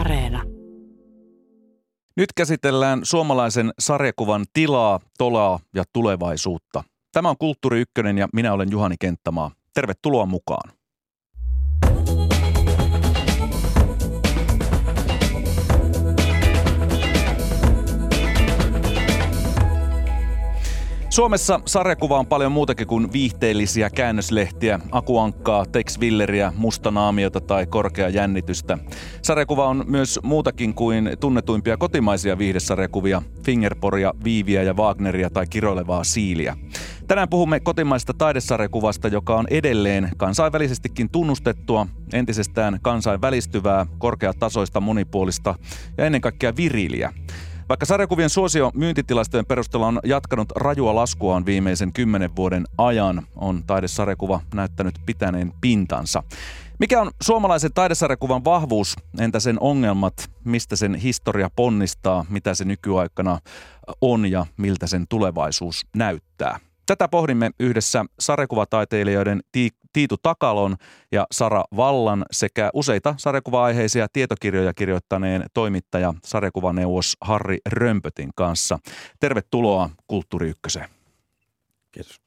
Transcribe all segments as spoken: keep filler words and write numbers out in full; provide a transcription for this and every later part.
Areena. Nyt käsitellään suomalaisen sarjakuvan tilaa, tolaa ja tulevaisuutta. Tämä on Kulttuuriykkönen ja minä olen Juhani Kenttämaa. Tervetuloa mukaan. Suomessa sarjakuva on paljon muutakin kuin viihteellisiä käännöslehtiä, Aku Ankkaa, Tex Willeriä, Musta naamiota tai Korkea jännitystä. Sarjakuva on myös muutakin kuin tunnetuimpia kotimaisia viihdesarjakuvia, Fingerporia, Viiviä ja Wagneria tai Kiroilevaa siiliä. Tänään puhumme kotimaisesta taidesarjakuvasta, joka on edelleen kansainvälisestikin tunnustettua, entisestään kansainvälistyvää, korkeatasoista, monipuolista ja ennen kaikkea viriliä. Vaikka sarjakuvien suosio myyntitilastojen perusteella on jatkanut rajua laskuaan viimeisen kymmenen vuoden ajan, on taidesarjakuva näyttänyt pitäneen pintansa. Mikä on suomalaisen taidesarjakuvan vahvuus? Entä sen ongelmat? Mistä sen historia ponnistaa? Mitä se nykyaikana on ja miltä sen tulevaisuus näyttää? Tätä pohdimme yhdessä sarjakuvataiteilijoiden Tiitu Takalon ja Sara Vallan sekä useita sarjakuva-aiheisia tietokirjoja kirjoittaneen toimittaja, sarjakuvaneuvos Harri Römpötin kanssa. Tervetuloa Kulttuuriykköseen. Kiitos.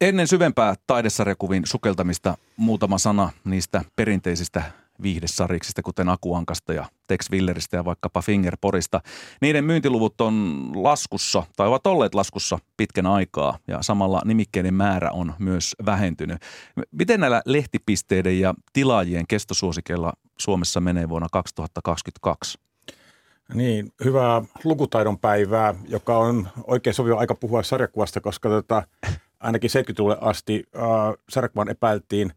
Ennen syvempää taidesarjakuvin sukeltamista muutama sana niistä perinteisistä viihdesariksista, kuten Aku Ankasta ja Tex Willeristä ja vaikkapa Fingerporista. Niiden myyntiluvut on laskussa tai ovat olleet laskussa pitkän aikaa ja samalla nimikkeiden määrä on myös vähentynyt. Miten näillä lehtipisteiden ja tilaajien kestosuosikeilla Suomessa menee vuonna kaksituhattakaksikymmentäkaksi? Niin, hyvää lukutaidon päivää, joka on oikein sopiva aika puhua sarjakuvasta, koska tota, ainakin seitsemänkymmentäluvulle asti äh, sarjakuvan epäiltiin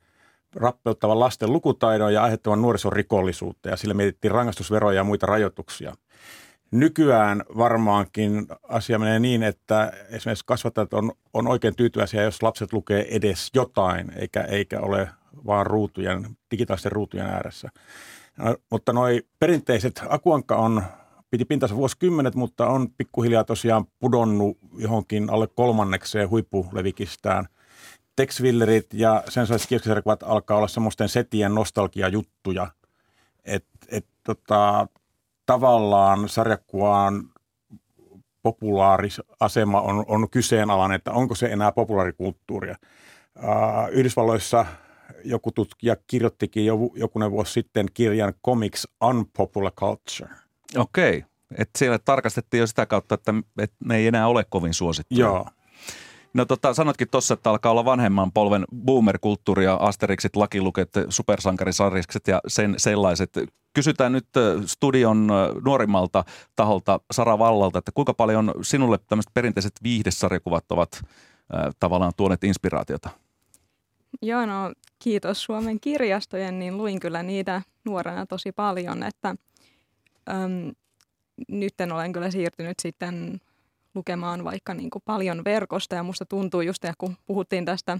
rappeuttavan lasten lukutaidon ja aiheuttavan nuorisorikollisuutta, ja sillä mietittiin rangaistusveroja ja muita rajoituksia. Nykyään varmaankin asia menee niin, että esimerkiksi kasvattajat on, on oikein tyytyväisiä, jos lapset lukee edes jotain, eikä, eikä ole vaan ruutujen, digitaalisten ruutujen ääressä. No, mutta noi perinteiset, Aku Ankka on, piti pintansa vuosikymmenet, mutta on pikkuhiljaa tosiaan pudonnut johonkin alle kolmannekseen huippulevikistään. Tex Willerit ja sensuaaliset kioskisarjakuvat alkaa olla semmoisten setien nostalgiajuttuja, että et, tota, tavallaan sarjakuvaan populaarisasema on, on kyseenalainen, että onko se enää populaarikulttuuria. Äh, Yhdysvalloissa joku tutkija kirjoittikin jo, jokunen vuosi sitten kirjan Comics Unpopular Culture. Okei, okay. Että siellä tarkastettiin jo sitä kautta, että, että ne ei enää ole kovin suosittuja. Joo. No tota, sanotkin tuossa, että alkaa olla vanhemman polven boomer-kulttuuria, asteriksit, lakiluket, supersankarisarjikset ja sen sellaiset. Kysytään nyt studion nuorimmalta taholta Sara Vallalta, että kuinka paljon sinulle tämmöiset perinteiset viihdesarjakuvat ovat äh, tavallaan tuoneet inspiraatiota? Joo, no kiitos Suomen kirjastojen, niin luin kyllä niitä nuorena tosi paljon, että äm, nytten olen kyllä siirtynyt sitten lukemaan vaikka niin kuin paljon verkosta, ja musta tuntuu just, kun puhuttiin tästä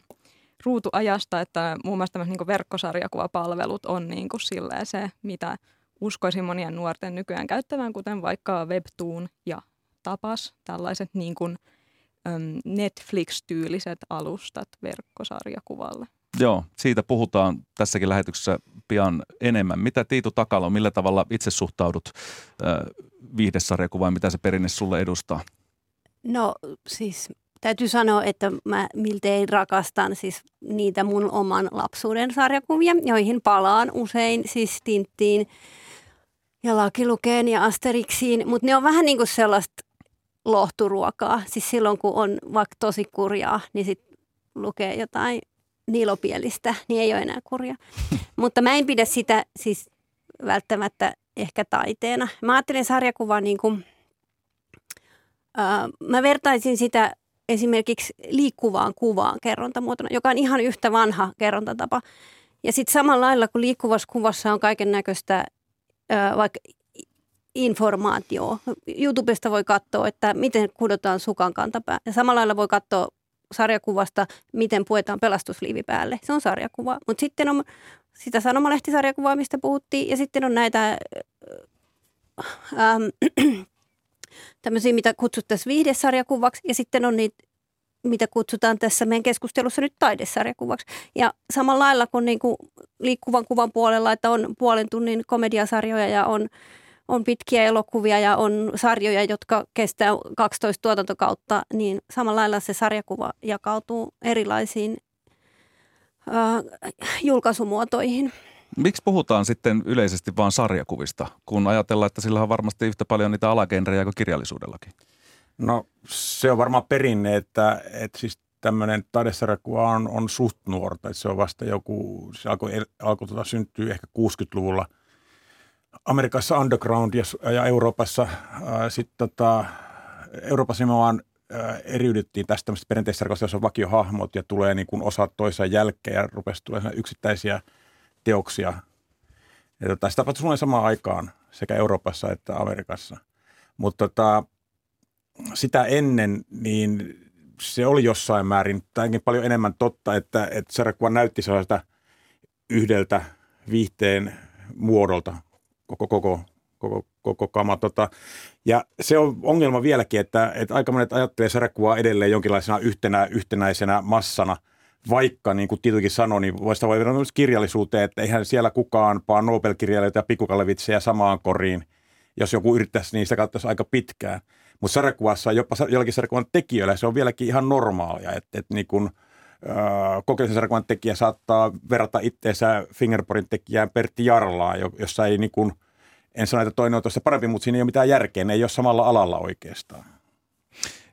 ruutuajasta, että muun muassa tämmöiset niin kuin verkkosarjakuvapalvelut on niin kuin silleen se, mitä uskoisin monien nuorten nykyään käyttävän, kuten vaikka Webtoon ja Tapas, tällaiset niin kuin Netflix-tyyliset alustat verkkosarjakuvalle. Joo, siitä puhutaan tässäkin lähetyksessä pian enemmän. Mitä Tiitu Takalo, millä tavalla itse suhtaudut äh, viihdesarjakuvaan, mitä se perinne sulle edustaa? No siis täytyy sanoa, että mä miltei rakastan siis niitä mun oman lapsuuden sarjakuvia, joihin palaan usein siis Tinttiin ja Lakilukeen ja Asterixiin, mutta ne on vähän niin kuin sellaista lohturuokaa. Siis silloin kun on vaikka tosi kurjaa, niin sitten lukee jotain niilopielistä, niin ei ole enää kurjaa. Mutta mä en pidä sitä siis välttämättä ehkä taiteena. Mä ajattelen sarjakuvaa niin kuin mä vertaisin sitä esimerkiksi liikkuvaan kuvaan kerrontamuotona, joka on ihan yhtä vanha kerrontatapa. Ja sitten samalla lailla, kun liikkuvassa kuvassa on kaiken näköistä vaikka informaatiota. YouTubesta voi katsoa, että miten kudotaan sukan kantapää. Ja samalla lailla voi katsoa sarjakuvasta, miten puetaan pelastusliivi päälle. Se on sarjakuva. Mutta sitten on sitä sanomalehtisarjakuvaa, mistä puhuttiin. Ja sitten on näitä Ähm, tämmöisiä, mitä kutsuttaisiin viihdesarjakuvaksi, ja sitten on niitä mitä kutsutaan tässä meidän keskustelussa nyt taidesarjakuvaksi. Ja samalla lailla kuin, niin kuin liikkuvan kuvan puolella, että on puolen tunnin komediasarjoja ja on, on pitkiä elokuvia ja on sarjoja, jotka kestää kaksitoista tuotantokautta, niin samalla lailla se sarjakuva jakautuu erilaisiin äh, julkaisumuotoihin. Miksi puhutaan sitten yleisesti vaan sarjakuvista, kun ajatellaan, että sillä on varmasti yhtä paljon niitä alagenrejä kuin kirjallisuudellakin? No se on varmaan perinne, että, että siis tämmöinen taidesarjakuva on, on suht nuorta. Että se on vasta joku, se alkoi alko, tota, syntyä ehkä kuusikymmentäluvulla. Amerikassa underground ja, ja Euroopassa ää, sit, tota, Euroopassa nimenomaan ää, eriydyttiin tästä tämmöistä perinteissarjakuvasta, jossa on vakiohahmot ja tulee niin kuin osa toisaan jälkeen ja rupesi tulemaan yksittäisiä teoksia. Ja, tota, sitä tapahtui samaan aikaan sekä Euroopassa että Amerikassa, mutta tota, sitä ennen, niin se oli jossain määrin, tai paljon enemmän totta, että, että sarjakuva näytti sellaista yhdeltä viihteen muodolta koko, koko, koko, koko kama. Tota, ja se on ongelma vieläkin, että, että aika monet ajattelee sarjakuvaa edelleen jonkinlaisena yhtenä, yhtenäisenä massana, vaikka niin kuin Tiitukin sanoi, niin voi sitä voi verrata myös kirjallisuuteen, että eihän siellä kukaan paa Nobel-kirjailijoita ja pikkukalevitsejä samaan koriin, jos joku yrittäisi, niin sitä katsoisi aika pitkään. Mutta sarjakuvassa, jopa jollakin sarjakuvan tekijöillä, se on vieläkin ihan normaalia, että et niin kun öö, kokeellisen sarjakuvan tekijä saattaa verrata itseensä Fingerporin tekijään Pertti Jarlaa, jossa ei niin kun, en sano, että toinen on tuossa parempi, mutta siinä ei ole mitään järkeä, ne ei ole samalla alalla oikeastaan.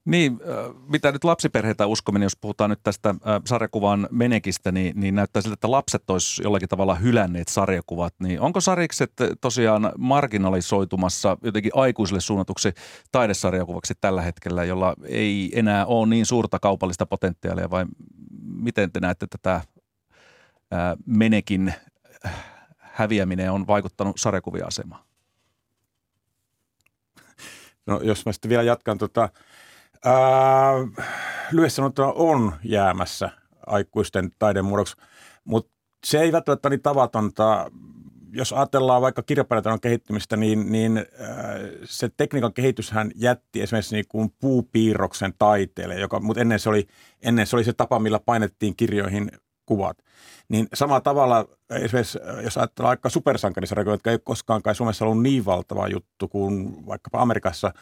Niin, mitä nyt lapsiperheitä uskominen, jos puhutaan nyt tästä sarjakuvan menekistä, niin, niin näyttää siltä, että lapset olisi jollakin tavalla hylänneet sarjakuvat. Niin onko sarjikset tosiaan marginalisoitumassa jotenkin aikuisille suunnatuksi taidesarjakuvaksi tällä hetkellä, jolla ei enää ole niin suurta kaupallista potentiaalia, vai miten te näette, että tämä menekin häviäminen on vaikuttanut sarjakuvien asemaan? No jos mä sitten vielä jatkan tuota... Äh, lyhyesti sanottuna on jäämässä aikuisten taidemuodoksi, mutta se ei välttämättä niin tavatonta. Jos ajatellaan vaikka kirjapainoteinon kehittymistä, niin, niin äh, se tekniikan kehityshän jätti esimerkiksi niin kuin puupiirroksen taiteelle, joka, mutta ennen se, oli, ennen se oli se tapa, millä painettiin kirjoihin kuvat. Niin samalla tavalla esimerkiksi, jos ajatellaan aika supersankarisarjakuja, jotka ei koskaan kai Suomessa ollut niin valtava juttu kuin vaikkapa Amerikassa,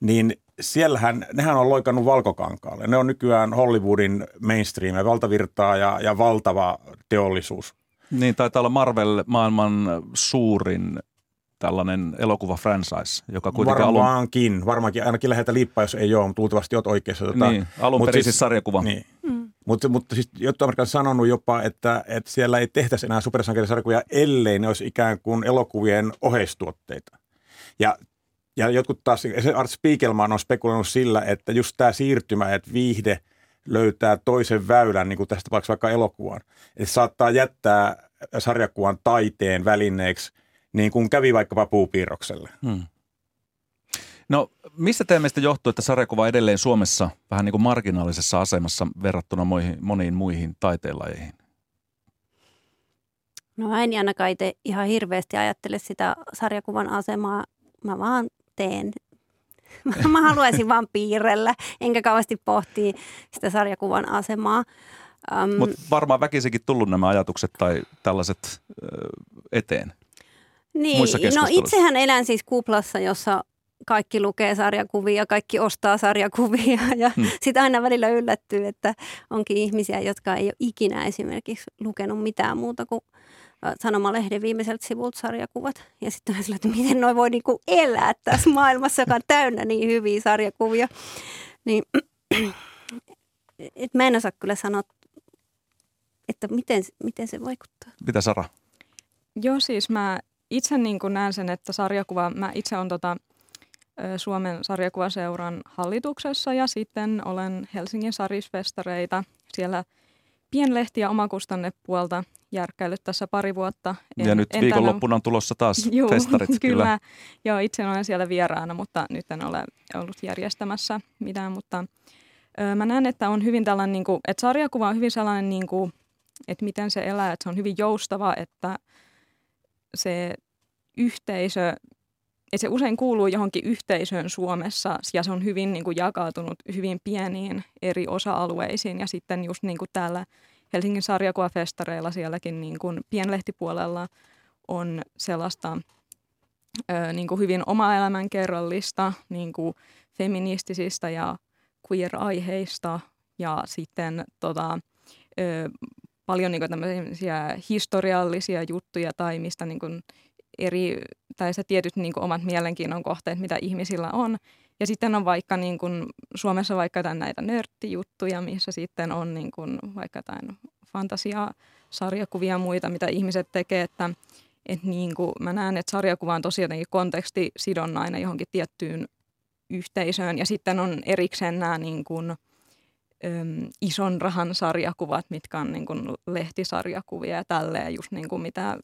niin siellähän, nehän on loikannut valkokankaalle. Ne on nykyään Hollywoodin mainstream ja valtavirtaa ja, ja valtava teollisuus. Niin, taitaa olla Marvel maailman suurin tällainen elokuva-franchise, joka kuitenkin alun... Varmaankin, varmaankin. Ainakin lähetä liippaa, jos ei ole, mutta luultavasti olet oikeassa. Tota, niin, alunperin siis sarjakuva. Niin. Mm. Mutta mut, siis jotkut amerikkalaiset on sanonut jopa, että, että siellä ei tehtäisi enää supersankarisarjakuja, ellei ne olisi ikään kuin elokuvien oheistuotteita. Ja Ja jotkut taas, Art Spiegelman on spekuloinut sillä, että just tämä siirtymä, että viihde löytää toisen väylän, niin kuin tästä tapauksessa vaikka elokuvaan. Että saattaa jättää sarjakuvan taiteen välineeksi, niin kuin kävi vaikkapa puupiirrokselle. Hmm. No, mistä teidän mielestä johtuu, että sarjakuva edelleen Suomessa vähän niin kuin marginaalisessa asemassa verrattuna moniin muihin taiteenlajeihin? No, en ainakaan itse ihan hirveästi ajattele sitä sarjakuvan asemaa. Mä vaan teen. Mä haluaisin vaan piirrellä, enkä kauheasti pohtia sitä sarjakuvan asemaa. Um, Mutta varmaan väkisinkin tullut nämä ajatukset tai tällaiset ö, eteen niin, muissa keskusteluissa. No itsehän elän siis kuplassa, jossa kaikki lukee sarjakuvia, kaikki ostaa sarjakuvia ja hmm. sitten aina välillä yllättyy, että onkin ihmisiä, jotka ei ole ikinä esimerkiksi lukenut mitään muuta kuin sanomalehden viimeiseltä sivulta sarjakuvat. Ja sitten on sillä, että miten noi voi niinku elää tässä maailmassa, joka on täynnä niin hyviä sarjakuvia. Niin, et mä en osaa kyllä sanoa, että miten, miten se vaikuttaa. Mitä Sara? Joo, siis mä itse niin kuin näen sen, että sarjakuva, mä itse olen tota Suomen sarjakuvaseuran hallituksessa ja sitten olen Helsingin sarisfestareita siellä pienlehti- ja omakustannepuolta järkkäillyt tässä pari vuotta. En, ja nyt viikonloppuna on tulossa taas juu, festarit. Kyllä. kyllä. Joo, itse olen siellä vieraana, mutta nyt en ole ollut järjestämässä mitään. Mutta, ö, mä näen, että on hyvin tällainen, niin kuin, että sarjakuva on hyvin sellainen, niin kuin, että miten se elää, että se on hyvin joustava, että se yhteisö Et se usein kuuluu johonkin yhteisöön Suomessa ja se on hyvin niin kuin jakautunut hyvin pieniin eri osa-alueisiin. Ja sitten just niin kuin täällä Helsingin sarjakuvafestareilla sielläkin niin kuin pienlehtipuolella on sellaista ö, niin kuin hyvin omaelämänkerrallista, niin kuin feministisistä ja queer-aiheista ja sitten tota, ö, paljon niin kuin tämmöisiä historiallisia juttuja tai mistä niin kuin eri, tai se tietyt niin kuin omat mielenkiinnon kohteet, mitä ihmisillä on. Ja sitten on vaikka niin kuin Suomessa vaikka jotain näitä nörttijuttuja, missä sitten on niin kuin vaikka jotain fantasiasarjakuvia ja muita, mitä ihmiset tekee. Että, et niin kuin mä näen, että sarjakuva on tosi jotenkin kontekstisidonnainen johonkin tiettyyn yhteisöön. Ja sitten on erikseen nämä niin kuin, äm, ison rahan sarjakuvat, mitkä on niin kuin lehtisarjakuvia ja tälleen just niin kuin mitä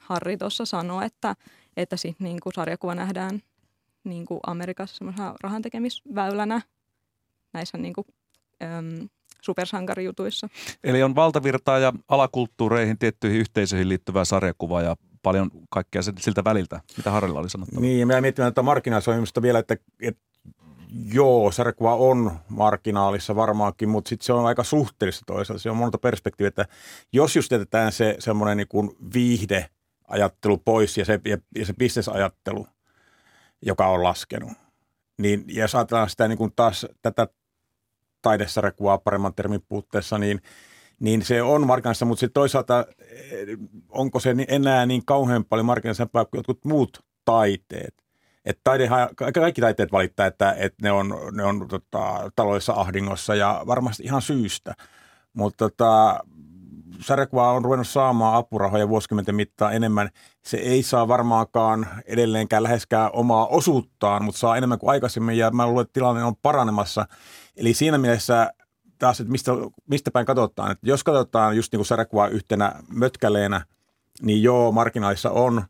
Harri tuossa sanoi, että, että sit niinku sarjakuva nähdään niinku Amerikassa semmoisena rahantekemisväylänä näissä niinku, äm, supersankarijutuissa. Eli on valtavirtaa ja alakulttuureihin, tiettyihin yhteisöihin liittyvää sarjakuvaa ja paljon kaikkea siltä väliltä, mitä Harrilla oli sanottava. Niin, ja minä miettimään tätä markkinaalisoimista vielä, että, että joo, sarjakuva on marginaalissa varmaankin, mutta sitten se on aika suhteellista toisaalta. Se on monta perspektiiviä, että jos just jätetään se semmoinen niin kuin viihdeajattelu pois ja se, ja, ja se bisnesajattelu, joka on laskenut, niin jos ajatellaan sitä niin kuin taas tätä taidesarjakuvaa paremman termin puutteessa, niin, niin se on marginaalista, mutta sitten toisaalta onko se enää niin kauhean paljon marginaalisempaa kuin jotkut muut taiteet? Että taidehan, kaikki taiteet valittaa, että, että ne on, ne on tota, taloudessa ahdingossa ja varmasti ihan syystä. Mutta tota, sarjakuva on ruvennut saamaan apurahoja vuosikymmenten mittaan enemmän. Se ei saa varmaankaan edelleenkään läheskään omaa osuuttaan, mutta saa enemmän kuin aikaisemmin ja mä luulen, että tilanne on paranemassa. Eli siinä mielessä taas, että mistä, mistä päin katsotaan. Että jos katsotaan just niin kuin sarjakuvaa yhtenä mötkäleenä, niin joo, marginaalissa on.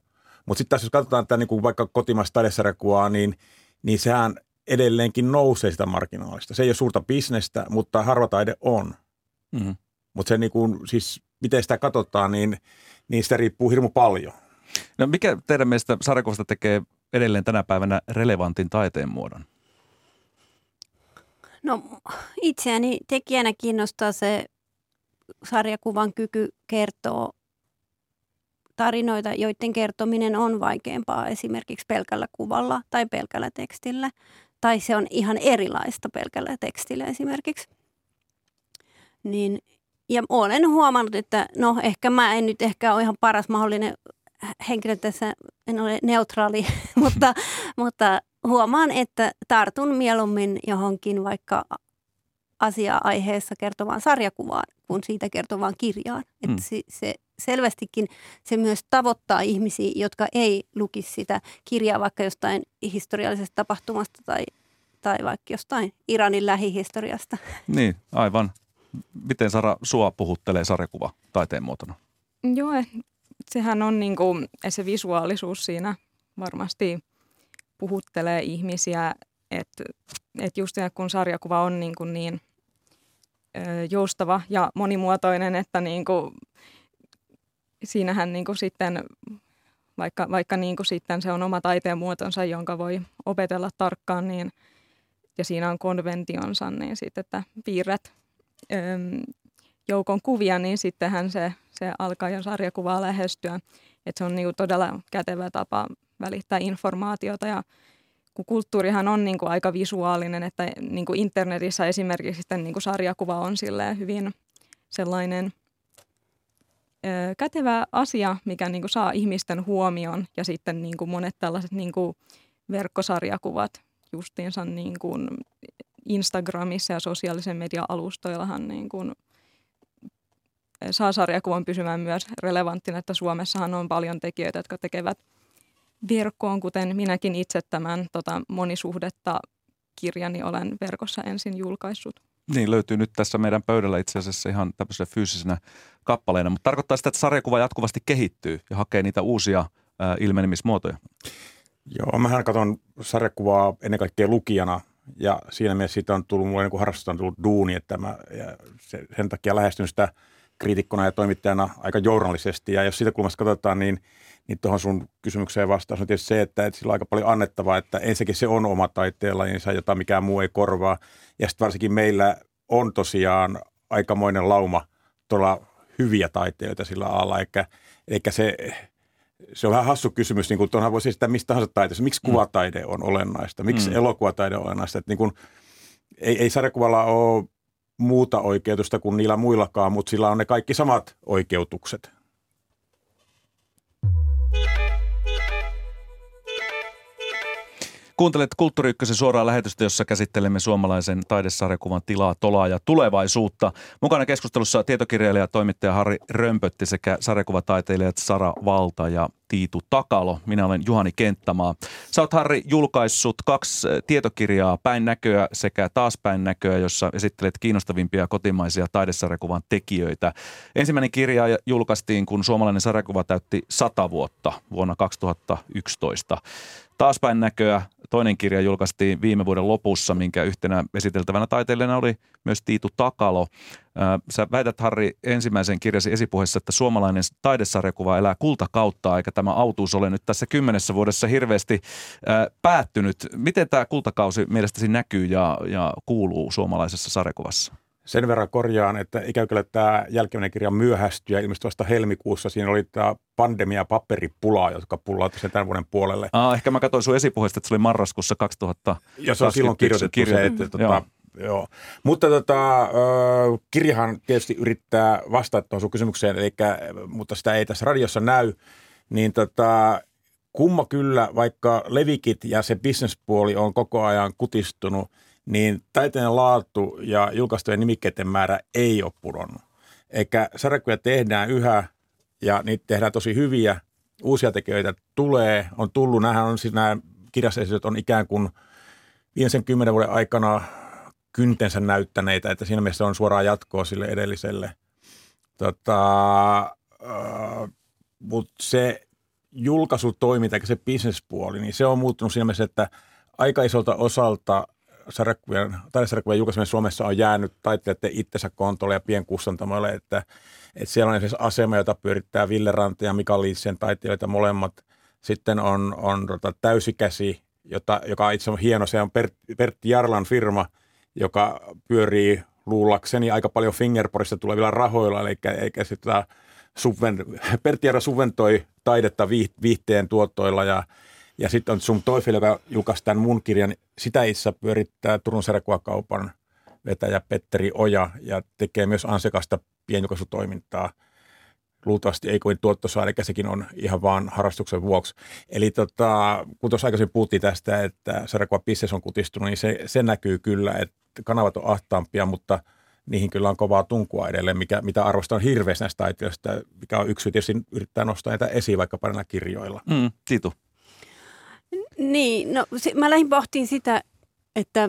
Mutta sitten jos katsotaan tätä niin vaikka kotimaista taidesarjakuvaa, niin, niin sehän edelleenkin nousee sitä marginaalista. Se ei ole suurta bisnestä, mutta harva taide on. Mm-hmm. Mutta se niin kuin, siis miten sitä katsotaan, niin, niin sitä riippuu hirmu paljon. No mikä teidän mielestä sarjakuvasta tekee edelleen tänä päivänä relevantin taiteen muodon? No itseäni tekijänä kiinnostaa se sarjakuvan kyky kertoa tarinoita, joiden kertominen on vaikeampaa esimerkiksi pelkällä kuvalla tai pelkällä tekstillä. Tai se on ihan erilaista pelkällä tekstillä esimerkiksi. Niin, ja olen huomannut, että no ehkä mä en nyt ehkä ole ihan paras mahdollinen henkilö tässä, en ole neutraali, mutta, mutta huomaan, että tartun mieluummin johonkin vaikka asia-aiheessa kertovaan sarjakuvaan kuin siitä kertovaan kirjaan. Mm. Että se, se selvästikin se myös tavoittaa ihmisiä, jotka ei lukisi sitä kirjaa vaikka jostain historiallisesta tapahtumasta tai, tai vaikka jostain Iranin lähihistoriasta. Niin, aivan. Miten Sara sua puhuttelee sarjakuva taiteen muotona? Joo, sehän on niin kuin, se visuaalisuus siinä varmasti puhuttelee ihmisiä, että et just kun sarjakuva on niin, kuin niin ö, joustava ja monimuotoinen, että niin kuin siinähän niin kuin sitten, vaikka, vaikka niin kuin sitten se on oma taiteen muotonsa, jonka voi opetella tarkkaan, niin, ja siinä on konventionsa, niin sitten, että piirrät ö, joukon kuvia, niin sittenhän se, se alkaa jo sarjakuvaa lähestyä. Että se on niin kuin todella kätevä tapa välittää informaatiota ja kun kulttuurihan on niin kuin aika visuaalinen, että niin kuin internetissä esimerkiksi sitten niin kuin sarjakuva on silleen hyvin sellainen ö, kätevä asia, mikä niin kuin saa ihmisten huomion ja sitten niin kuin monet tällaiset niin kuin verkkosarjakuvat justiinsa niin kuin Instagramissa ja sosiaalisen median alustoillahan niin kuin saa sarjakuvan pysymään myös relevanttina, että Suomessahan on paljon tekijöitä, jotka tekevät verkkoon, kuten minäkin itse tämän tota, monisuhdetta kirjani olen verkossa ensin julkaissut. Niin, löytyy nyt tässä meidän pöydällä itse asiassa ihan tämmöisenä fyysisenä kappaleena, mutta tarkoittaa sitä, että sarjakuva jatkuvasti kehittyy ja hakee niitä uusia ää, ilmenemismuotoja. Joo, mähän katson sarjakuvaa ennen kaikkea lukijana ja siinä mielessä siitä on tullut, mulle niin kuin harrastusta on tullut duuni, että mä sen takia lähestyn sitä kriitikkona ja toimittajana aika journalisesti. Ja jos siitä kulmasta katsotaan, niin, niin tuohon sun kysymykseen vastaus on tietysti se, että, että sillä on aika paljon annettavaa, että ensinnäkin se on oma taiteenlajinsa, jota mikään muu ei korvaa. Ja sitten varsinkin meillä on tosiaan aikamoinen lauma tuolla hyviä taiteilijoita sillä alalla, eikä, eikä se... Se on vähän hassu kysymys, niin kuin tuonhan voisi esittää mistä tahansa taiteessa. Miksi kuvataide on olennaista? Miksi mm. elokuvataide on olennaista? Että niin kuin, ei, ei sarjakuvalla ole muuta oikeutusta kuin niillä muillakaan, mutta sillä on ne kaikki samat oikeutukset. Kuuntelet Kulttuuriykkösen suoraa lähetystä, jossa käsittelemme suomalaisen taidesarjakuvan tilaa, tolaa ja tulevaisuutta. Mukana keskustelussa tietokirjailija ja toimittaja Harri Römpötti sekä sarjakuvataiteilijat Sara Valta ja Tiitu Takalo. Minä olen Juhani Kenttämaa. Sä oot, Harri, julkaissut kaksi tietokirjaa, Päinnäköä sekä Taaspäinnäköä, jossa esittelet kiinnostavimpia kotimaisia taidesarjakuvan tekijöitä. Ensimmäinen kirja julkaistiin, kun suomalainen sarjakuva täytti sata vuotta vuonna kaksituhattayksitoista. Taaspäinnäköä toinen kirja julkaistiin viime vuoden lopussa, minkä yhtenä esiteltävänä taiteilijana oli myös Tiitu Takalo. Sä väität, Harri, ensimmäisen kirjasi esipuheessa, että suomalainen taidesarjakuva elää kultakauttaa, eikä tämä autuus ole nyt tässä kymmenessä vuodessa hirveästi päättynyt. Miten tämä kultakausi mielestäsi näkyy ja, ja kuuluu suomalaisessa sarjakuvassa? Sen verran korjaan, että ikään kuin tämä jälkimmäinen kirja myöhästyi ja ilmestyi vasta helmikuussa. Siinä oli tämä pandemia- ja paperipula, jotka pullautti sen tämän vuoden puolelle. Aa, ehkä mä katsoin sun esipuheesta, että se oli marraskuussa kaksituhattakaksikymmentä. Ja se on silloin kirjoitettu kirja. Se, että, tuota, joo. Joo. Mutta tota, kirjahan tietysti yrittää vastata tuohon sun kysymykseen, eli, mutta sitä ei tässä radiossa näy. Niin tota, kumma kyllä, vaikka levikit ja se businesspuoli on koko ajan kutistunut, niin taiteen laatu ja julkaistujen nimikkeiden määrä ei ole pudonnut. Eikä sarjakuvia tehdään yhä, ja niitä tehdään tosi hyviä. Uusia tekijöitä tulee, on tullut. Nämähän on siis nämä kirjasesityöt on ikään kuin viimeisen kymmenen vuoden aikana kyntensä näyttäneitä, että siinä mielessä on suoraan jatkoa sille edelliselle. Tota, äh, mutta se julkaisutoiminta, eikä se bisnespuoli, niin se on muuttunut siinä mielessä, että aika isolta osalta sarjakuvien, taidesarjakuvien julkaiseminen Suomessa on jäänyt taiteilijoiden itsensä kontolle ja pienkustantamoille, että, että siellä on esimerkiksi asema, jota pyörittää Ville Rantin ja Mika Liitsen taiteilijoita molemmat. Sitten on, on tota, Täysikäsi, jota, joka itse on hieno, se on Pertti Jarlan firma, joka pyörii luullakseni aika paljon Fingerporista tulevilla rahoilla, eli eikä sitä subven, Pertti Jarla subventoi taidetta viihteen tuottoilla ja Ja sitten on Sum Teufel, joka julkaisi tämän mun kirjan. Sitä itse pyörittää Turun sarjakuvakaupan vetäjä Petteri Oja ja tekee myös ansiokasta pienjulkaisutoimintaa. Luultavasti ei kovin tuottosaa, eli sekin on ihan vaan harrastuksen vuoksi. Eli tota, kun tuossa aikaisemmin puhuttiin tästä, että sarjakuvapisses on kutistunut, niin se, se näkyy kyllä, että kanavat on ahtaampia, mutta niihin kyllä on kovaa tunkua edelleen, mikä, mitä arvostan hirveästi näistä taiteilijoista, mikä on yksi syy tietysti yrittää nostaa näitä esiin vaikka parilla kirjoilla. Mm, Tiitu. Niin, no se, mä lähdin pohtiin sitä, että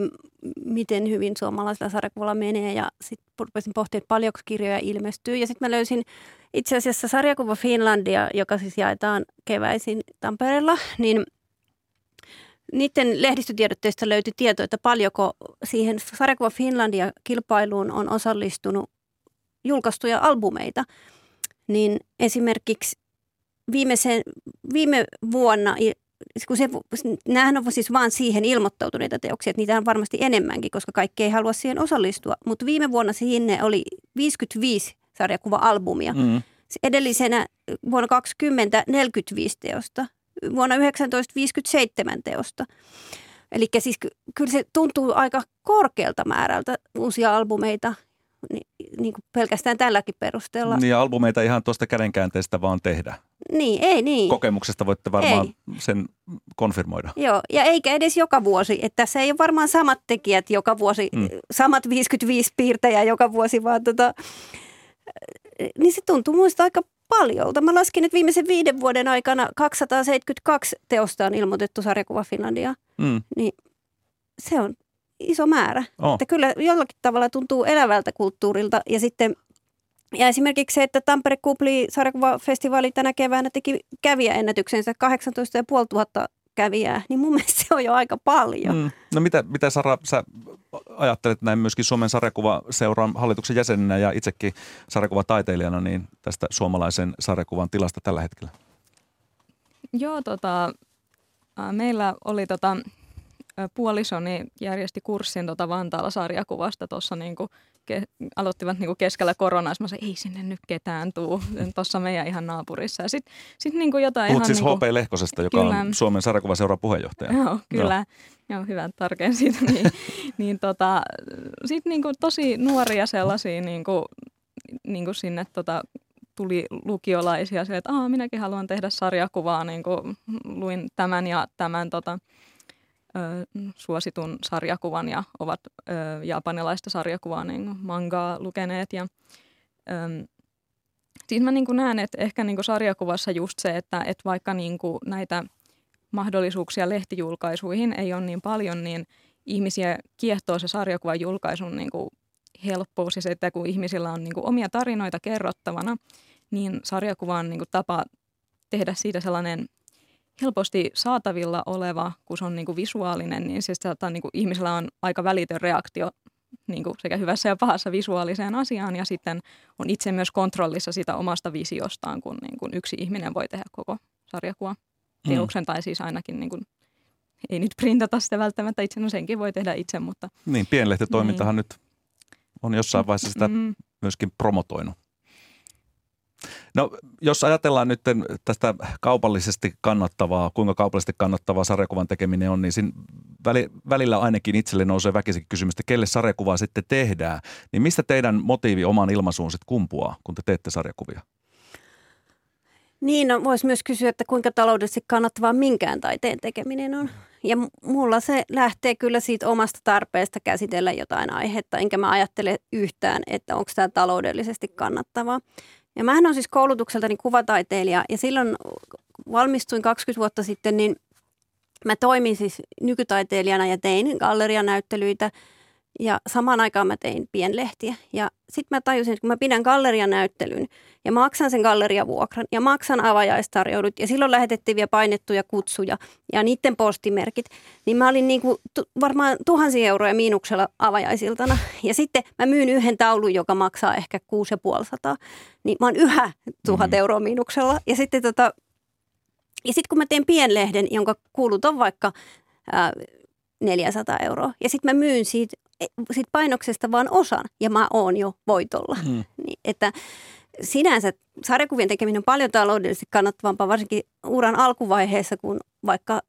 miten hyvin suomalaisella sarjakuvalla menee ja sitten rupesin pohtimaan, että paljonko kirjoja ilmestyy. Ja sitten mä löysin itse asiassa Sarjakuva Finlandia, joka siis jaetaan keväisin Tampereella, niin niiden lehdistötiedotteista löytyi tieto, että paljonko siihen Sarjakuva Finlandia-kilpailuun on osallistunut julkaistuja albumeita. Niin esimerkiksi viimeisen, viime vuonna... Kun se, nämähän on siis vaan siihen ilmoittautuneita teoksia, että niitä on varmasti enemmänkin, koska kaikki ei halua siihen osallistua. Mutta viime vuonna sinne oli viisikymmentäviisi sarjakuva-albumia. Mm. Edellisenä vuonna kaksikymmentä neljäkymmentäviisi teosta, vuonna yhdeksäntoista viisikymmentäseitsemän teosta. Eli siis kyllä se tuntuu aika korkealta määrältä uusia albumeita. Ni, niin kuin pelkästään tälläkin perusteella. Niin, ja albumeita ihan tuosta kädenkäänteestä vaan tehdä. Niin, ei niin. Kokemuksesta voitte varmaan ei. sen konfirmoida. Joo, ja eikä edes joka vuosi. Että tässä ei ole varmaan samat tekijät joka vuosi, mm. samat viisikymmentäviisi piirtejä joka vuosi, vaan tota, niin se tuntuu muista aika paljolta. Mä laskin, että viimeisen viiden vuoden aikana kaksisataaseitsemänkymmentäkaksi teosta on ilmoitettu Sarjakuva Finlandia. Mm. Niin se on... Iso määrä. Oh. Että kyllä jollakin tavalla tuntuu elävältä kulttuurilta. Ja sitten ja esimerkiksi se, että Tampere Kupli sarjakuvafestivaali tänä keväänä teki kävijäennätyksensä kahdeksantoista ja puoli tuhatta kävijää, niin mun mielestä se on jo aika paljon. Mm. No mitä, mitä Sara, sä ajattelet näin myöskin Suomen sarjakuvaseuran hallituksen jäsenenä ja itsekin sarjakuvataiteilijana niin tästä suomalaisen sarjakuvan tilasta tällä hetkellä? Joo, tota, meillä oli tota, puolisoni järjesti kurssin tota Vantaalla sarjakuvasta tuossa niinku Ke, aloittivat niinku keskellä koronaa, ja mä sanoin, ei sinne nyt ketään tuu, tuossa meidän ihan naapurissa. Ja sit, sit niinku jotain Puhut ihan siis niinku H P Lehkosesta, joka kyllä on Suomen sarjakuvaseuran puheenjohtaja. Joo, kyllä. Joo, joo hyvä, tarkeen siitä. niin, niin tota, sit niinku tosi nuoria sellaisia niinku, niinku sinne tota, tuli lukiolaisia, sille, että aah, minäkin haluan tehdä sarjakuvaa, niinku, luin tämän ja tämän tota, suositun sarjakuvan ja ovat ö, japanilaista sarjakuvaa, niin mangaa lukeneet. Ja, ö, siis mä niin kuin näen, että ehkä niin kuin sarjakuvassa just se, että, että vaikka niin kuin näitä mahdollisuuksia lehtijulkaisuihin ei ole niin paljon, niin ihmisiä kiehtoo se sarjakuvan julkaisun niin kuin helppous. Ja se, että kun ihmisillä on niin kuin omia tarinoita kerrottavana, niin sarjakuva on niin kuin tapa tehdä siitä sellainen helposti saatavilla oleva, kun se on niinku visuaalinen, niin siis että niinku ihmisellä on aika välitön reaktio niinku sekä hyvässä ja pahassa visuaaliseen asiaan, ja sitten on itse myös kontrollissa sitä omasta visiostaan, kun niinku yksi ihminen voi tehdä koko sarjakuva teoksen, mm. tai siis ainakin niinku, ei nyt printata sitä välttämättä itse, no senkin voi tehdä itse, mutta niin, pienlehtitoimintahan niin nyt on jossain vaiheessa sitä mm. myöskin promotoinut. No, jos ajatellaan nyt tästä kaupallisesti kannattavaa, kuinka kaupallisesti kannattavaa sarjakuvan tekeminen on, niin siinä välillä ainakin itselle nousee väkisinkin kysymystä, kelle sarjakuvaa sitten tehdään. Niin mistä teidän motiivi omaan ilmaisuun sitten kumpuaa, kun te teette sarjakuvia? Niin, no voisi myös kysyä, että kuinka taloudellisesti kannattavaa minkään taiteen tekeminen on. Ja mulla se lähtee kyllä siitä omasta tarpeesta käsitellä jotain aihetta, enkä mä ajattele yhtään, että onko tämä taloudellisesti kannattavaa. Ja mähän olen siis koulutukseltani kuvataiteilija, ja silloin valmistuin kaksikymmentä vuotta sitten, niin mä toimin siis nykytaiteilijana ja tein gallerianäyttelyitä, ja samaan aikaan mä tein pienlehtiä. Ja sitten mä tajusin, että kun mä pidän gallerianäyttelyn ja maksan sen galleriavuokran ja maksan avajaistarjoudut, ja silloin lähetettiin vielä painettuja kutsuja ja niiden postimerkit, niin mä olin niin kuin tu- varmaan tuhansia euroja miinuksella avajaisiltana. Ja sitten mä myyn yhden taulun, joka maksaa ehkä kuusi ja puoli sataa, niin mä oon yhä tuhat mm. euroa miinuksella. Ja sitten tota, ja sit kun mä teen pienlehden, jonka kuulut on vaikka ää, neljäsataa euroa, ja sitten mä myyn siitä, siitä painoksesta vaan osan, ja mä oon jo voitolla. Mm. Niin, että sinänsä sarjakuvien tekeminen on paljon taloudellisesti kannattavampaa, varsinkin uran alkuvaiheessa, kuin vaikka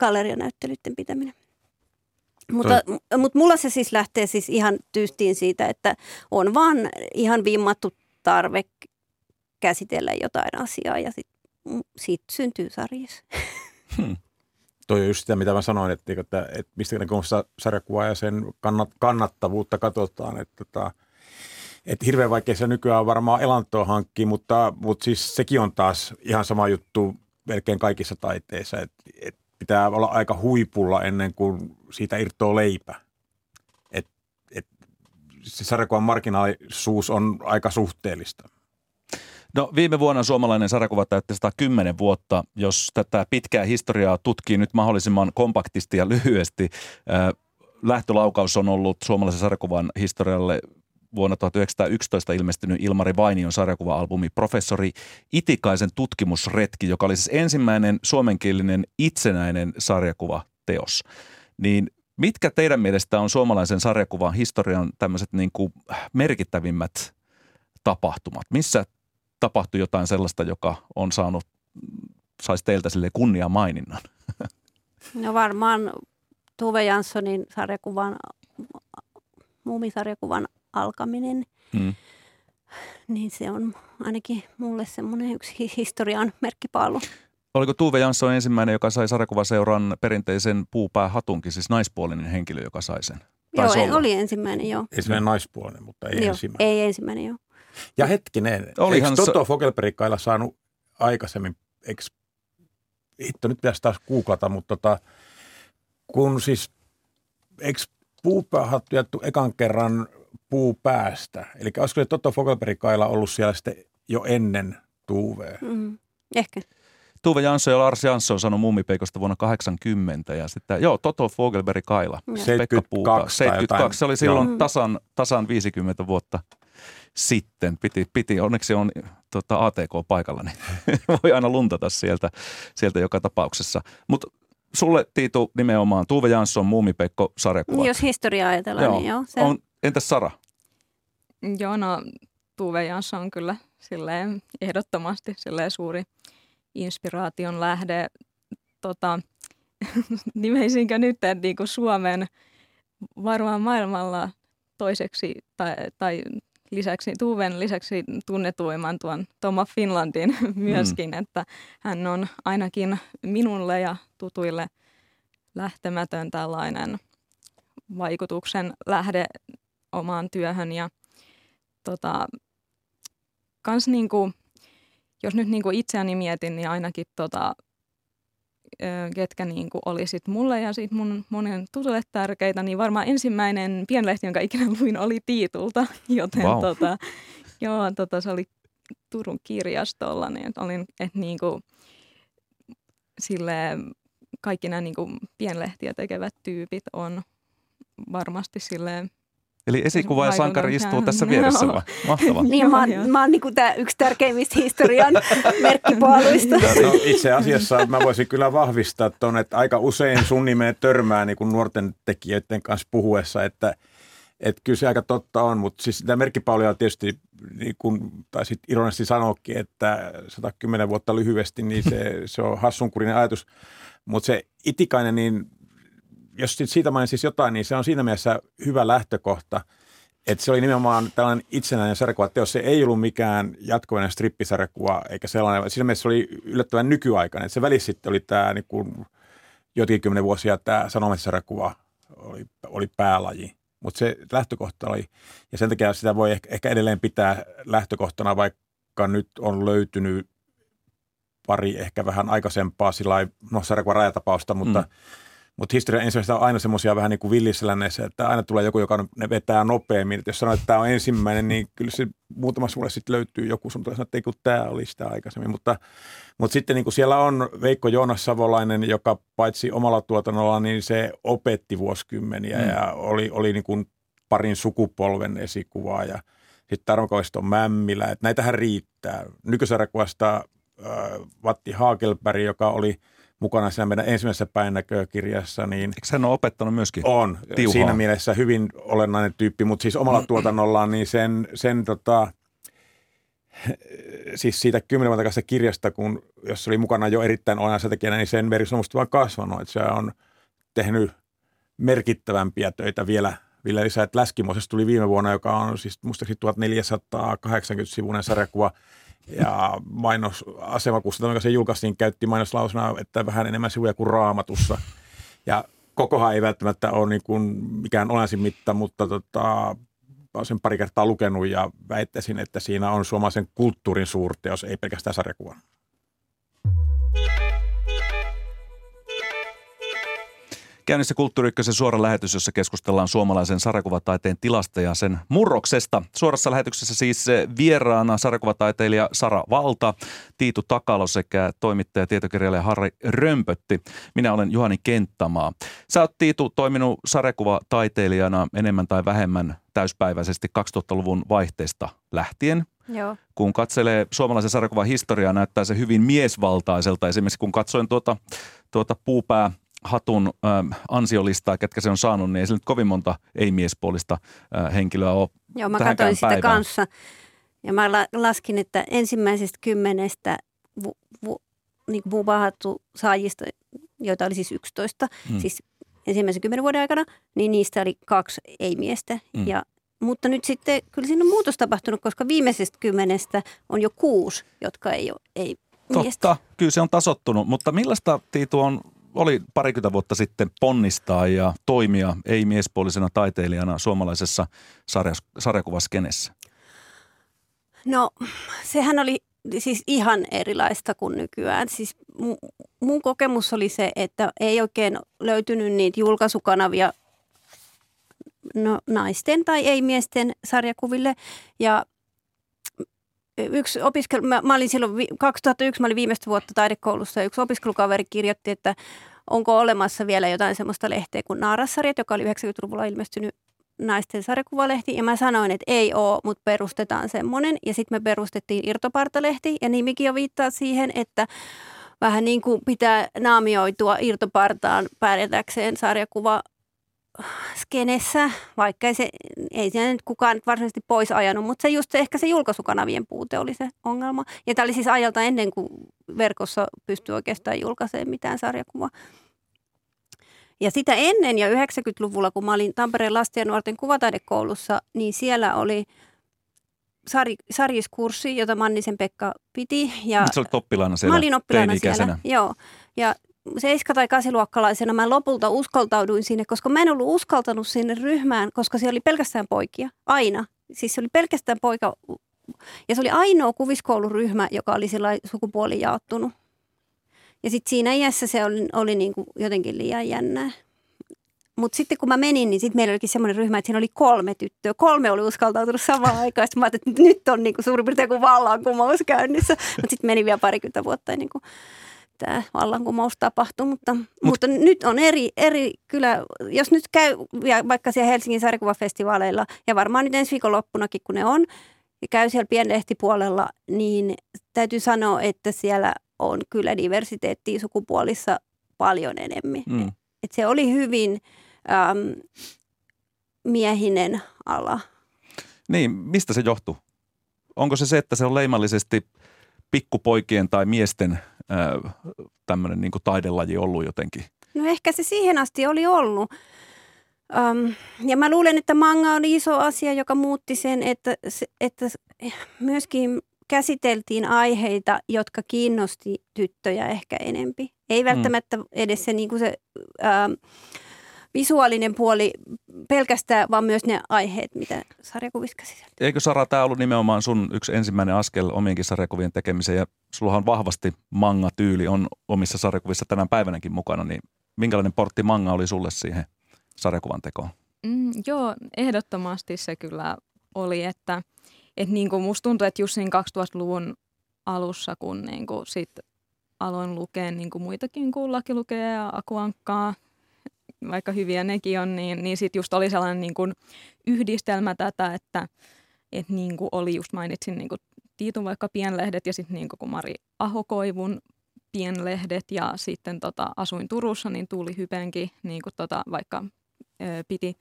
gallerianäyttelyiden pitäminen. Mutta, m- mutta mulla se siis lähtee siis ihan tyystiin siitä, että on vaan ihan vimmattu tarve käsitellä jotain asiaa, ja sit, siitä syntyy sarjissa. Hmm. Toi on just sitä, mitä mä sanoin, että, että, että mistä näkökulmasta sarjakuvaa ja sen kannat, kannattavuutta katsotaan. Että, että, että hirveän vaikea se nykyään on varmaan elantoa hankkia, mutta, mutta siis sekin on taas ihan sama juttu melkein kaikissa taiteissa. Että, että pitää olla aika huipulla ennen kuin siitä irtoaa leipä. Että, että se sarjakuvan marginaalisuus on aika suhteellista. No viime vuonna suomalainen sarjakuva täytti sata kymmenen vuotta. Jos tätä pitkää historiaa tutkii nyt mahdollisimman kompaktisti ja lyhyesti, lähtölaukaus on ollut suomalaisen sarjakuvan historialle vuonna tuhatyhdeksänsataayksitoista ilmestynyt Ilmari Vainion sarjakuva-albumi Professori Itikaisen tutkimusretki, joka oli siis ensimmäinen suomenkielinen itsenäinen sarjakuvateos. Niin mitkä teidän mielestä on suomalaisen sarjakuvan historian tämmöiset niin kuin merkittävimmät tapahtumat? Missä tapahtui jotain sellaista, joka on saanut, saisi teiltä sille kunnia maininnan? No varmaan Tove Janssonin sarjakuvan, muumisarjakuvan alkaminen, hmm. niin se on ainakin mulle semmoinen yksi historian merkkipaalu. Oliko Tove Jansson ensimmäinen, joka sai sarjakuvaseuran perinteisen puupäähatunkin, siis naispuolinen henkilö, joka sai sen? Taisi joo, olla. Oli ensimmäinen, joo. Ensimmäinen naispuolinen, mutta ei joo, ensimmäinen. Ei ensimmäinen, joo. Ja hetkinen, olihan eikö Toto Fogelberg Kaila saanut aikaisemmin, eikö, hitto nyt pitäisi taas googlata, mutta tota, kun siis, eikö puupäähattu jätty ekan kerran puupäästä? Eli olisiko se Toto Fogelberg Kaila ollut siellä sitten jo ennen Tuvea? Mm, ehkä. Tove Jansson ja Lars Jansson sanoi Muumipeikosta vuonna kahdeksankymmentä ja sitten joo, Toto Fogelberg Kaila, Pekka Puuta, seitsemänkymmentäkaksi, se oli silloin joo. tasan, tasan viisikymmentä vuotta sitten, piti, piti. Onneksi on tota, A T K paikalla, niin voi aina luntata sieltä, sieltä joka tapauksessa, mutta sulle Tiitu nimenomaan Tove Jansson, Muumipeikko, sarjakuvat. Jos historiaa ajatellaan, joo. niin joo. Se... On, entäs Sara? Joo, no Tove Jansson on kyllä silleen ehdottomasti silleen suuri inspiraation lähde. Tota, nimeisinkö nyt tämän niin kuin Suomen varmaan maailmalla toiseksi tai, tai lisäksi, Tuven lisäksi tunnetuimman tuon Tom of Finlandin myöskin, mm. että hän on ainakin minulle ja tutuille lähtemätön tällainen vaikutuksen lähde omaan työhön ja tota, kans niinku, jos nyt niinku itseäni mietin, niin ainakin tota, ketkä niinku oli sit mulle ja sit mun monen tutulle tärkeitä, niin varmaan ensimmäinen pienlehti, jonka ikinä luin, oli Tiitulta, joten wow. tota, joo, tota, se oli Turun kirjastolla, niin et olin, että niinku, silleen kaikki nämä niinku pienlehtiä tekevät tyypit on varmasti silleen. Eli esikuva ja sankari istuu tässä vieressä vaan. Mahtavaa. Niin, mä, mä oon niinku tää yksi tärkeimmistä historian merkkipuoluista. No, itse asiassa mä voisin kyllä vahvistaa ton, että aika usein sun nimeen törmää niin kuin nuorten tekijöiden kanssa puhuessa, että et kyllä se aika totta on, mutta siis tämä merkkipaaluja tietysti, niin kuin taisit ironisesti sanoakin, että sata kymmenen vuotta lyhyesti, niin se, se on hassunkurinen ajatus. Mutta se Itikainen, niin jos siitä mainitsis jotain, niin se on siinä mielessä hyvä lähtökohta, että se oli nimenomaan tällainen itsenäinen sarjakuvateos. Se ei ollut mikään jatkuvainen strippisarjakuva eikä sellainen. Siinä mielessä se oli yllättävän nykyaikainen. Se välissä sitten oli tämä niin kuin jotakin kymmenen vuosia tämä sanomisarjakuva oli, oli päälaji. Mutta se lähtökohta oli, ja sen takia sitä voi ehkä, ehkä edelleen pitää lähtökohtana, vaikka nyt on löytynyt pari ehkä vähän aikaisempaa sillä no sarjakuva rajatapausta, mutta, mm. mutta historian ensimmäistä on aina semmoisia vähän niin kuin villiselänneissä, että aina tulee joku, joka ne vetää nopeammin. Et jos sanoo, että tämä on ensimmäinen, niin kyllä se muutamassa vuodessa sitten löytyy joku, sun tulee sanoa, että ei kun tämä oli sitä aikaisemmin. Mutta, mutta sitten niin kuin siellä on Veikko Joonas Savolainen, joka paitsi omalla tuotannolla, niin se opetti vuosikymmeniä mm. ja oli, oli niin kuin parin sukupolven esikuvaa. Ja sitten Tarvokavisto Mämmilä, että näitähän riittää. Nykysarjakuvasta äh, Matti Hagelberg, joka oli mukana siinä meidän ensimmäisessä Päinnäköä-kirjassa. Niin eikö hän ole opettanut myöskin? On. Tiuhaa. Siinä mielessä hyvin olennainen tyyppi, mutta siis omalla tuotannollaan niin sen, sen tota, siis siitä kymmenen vuotta kanssa kirjasta, kun jos oli mukana jo erittäin olennaisena tekijänä, niin sen merkitys on musta vaan kasvanut. Että se on tehnyt merkittävämpiä töitä vielä, vielä lisää. Että Läskimoisesta tuli viime vuonna, joka on siis muistaakseni tuhatneljäsataakahdeksankymmentä-sivuinen sarjakuva. Ja mainosasemakusta, joka se julkaistiin, käytti mainoslausena, että vähän enemmän sivuja kuin raamatussa. Ja kokohan ei välttämättä ole niin kuin mikään olensin mitta, mutta tota, sen pari kertaa lukenut ja väittäisin, että siinä on suomalaisen kulttuurin suurteos, ei pelkästään sarjakuva. Käynnissä Kulttuuriykkösen suora lähetys, jossa keskustellaan suomalaisen sarjakuvataiteen tilasta ja sen murroksesta. Suorassa lähetyksessä siis vieraana sarjakuvataiteilija Sara Valta, Tiitu Takalo sekä toimittaja, tietokirjailija Harri Römpötti. Minä olen Juhani Kenttämaa. Sä oot Tiitu toiminut sarjakuvataiteilijana enemmän tai vähemmän täyspäiväisesti kaksituhattaluvun vaihteesta lähtien. Joo. Kun katselee suomalaisen sarjakuvan historiaa, näyttää se hyvin miesvaltaiselta. Esimerkiksi kun katsoin tuota, tuota puupää hatun äh, ansiolistaa, ketkä se on saanut, niin ei sillä nyt kovin monta ei-miespuolista äh, henkilöä ole. Joo, mä katsoin sitä kanssa ja mä la- laskin, että ensimmäisestä kymmenestä vu- vu- niin puupäähattu saajista, joita oli siis yksitoista, mm. siis ensimmäisen kymmenen vuoden aikana, niin niistä oli kaksi ei-miestä. Mm. Ja, mutta nyt sitten kyllä siinä on muutos tapahtunut, koska viimeisestä kymmenestä on jo kuusi, jotka ei ole ei-miestä. Totta, kyllä se on tasottunut, mutta millaista Tiitu on oli parikymmentä vuotta sitten ponnistaa ja toimia ei-miespuolisena taiteilijana suomalaisessa sarjas, sarjakuvaskenessä? No, sehän oli siis ihan erilaista kuin nykyään. Siis mun, mun kokemus oli se, että ei oikein löytynyt niitä julkaisukanavia no, naisten tai ei-miesten sarjakuville. Ja yksi opiskel... mä, mä olin silloin kaksituhattayksi, mä olin viimeistä vuotta taidekoulussa, ja yksi opiskelukaveri kirjoitti, että onko olemassa vielä jotain semmoista lehteä kuin Naarassarjat, joka oli yhdeksänkymmentäluvulla ilmestynyt naisten sarjakuvalehti, ja mä sanoin, että ei oo, mutta perustetaan semmoinen. Ja sitten me perustettiin Irtopartalehti, ja nimikin jo viittaa siihen, että vähän niin kuin pitää naamioitua irtopartaan pärjätäkseen sarjakuva skenessä, vaikka ei, se, ei siellä nyt kukaan nyt varsinaisesti pois ajanut, mutta se just se, ehkä se julkaisukanavien puute oli se ongelma. Ja tämä oli siis ajalta ennen kuin verkossa pystyi oikeastaan julkaisemaan mitään sarjakuvaa. Ja sitä ennen ja yhdeksänkymmentäluvulla, kun mä olin Tampereen lasten ja nuorten kuvataidekoulussa, niin siellä oli sar- sarjiskurssi, jota Mannisen Pekka piti. Ja sä olit oppilaana siellä, mä olin oppilaana siellä, joo. Ja seiska- tai kasiluokkalaisena mä lopulta uskaltauduin sinne, koska mä en ollut uskaltanut sinne ryhmään, koska siellä oli pelkästään poikia, aina. Siis se oli pelkästään poika, ja se oli ainoa kuviskouluryhmä, joka oli sillä sukupuoli jaottunut. Ja sitten siinä iässä se oli, oli niinku jotenkin liian jännää. Mutta sitten kun mä menin, niin sitten meillä olikin semmoinen ryhmä, että siinä oli kolme tyttöä. Kolme oli uskaltautunut samaan aikaan. Sitten mä ajattelin, että nyt on niinku suurin piirtein kuin vallankumous käynnissä. Mutta sitten meni vielä parikymmentä vuotta ennen kuin tämä vallankumous tapahtui. Mutta, Mut, mutta nyt on eri, eri kyllä, jos nyt käy vaikka siellä Helsingin sarjakuvafestivaaleilla, ja varmaan nyt ensi viikonloppunakin kun ne on, ja käy siellä pienlehtipuolella, niin täytyy sanoa, että siellä on kyllä diversiteettiä sukupuolissa paljon enemmän. Mm. Et se oli hyvin äm, miehinen ala. Niin, mistä se johtuu? Onko se se, että se on leimallisesti pikkupoikien tai miesten äh, tämmöinen niin kuin taidelaji ollut jotenkin? No ehkä se siihen asti oli ollut. Äm, ja mä luulen, että manga oli iso asia, joka muutti sen, että, että myöskin käsiteltiin aiheita, jotka kiinnosti tyttöjä ehkä enempi. Ei välttämättä edes se, niin kuin se ää, visuaalinen puoli pelkästään, vaan myös ne aiheet, mitä sarjakuvissa käsiteltiin. Eikö Sara, tämä ollut nimenomaan sun yksi ensimmäinen askel omienkin sarjakuvien tekemiseen, ja sulla on vahvasti manga-tyyli on omissa sarjakuvissa tänä päivänäkin mukana, niin minkälainen portti manga oli sulle siihen sarjakuvan tekoon? Mm, joo, ehdottomasti se kyllä oli, että Että niin kuin musta tuntuu, että just siinä kaksituhattaluvun alussa, kun niin kuin sit aloin lukea niin kuin muitakin kuin Laki lukee ja Aku Ankkaa, vaikka hyviä nekin on, niin, niin sitten just oli sellainen niin kuin yhdistelmä tätä, että et niin kuin oli just mainitsin niin kuin Tiitun vaikka pienlehdet ja sitten niin kuin Mari Ahokoivun pienlehdet ja sitten tota, asuin Turussa, niin tuli hypenkin niin kuin tota, vaikka ö, piti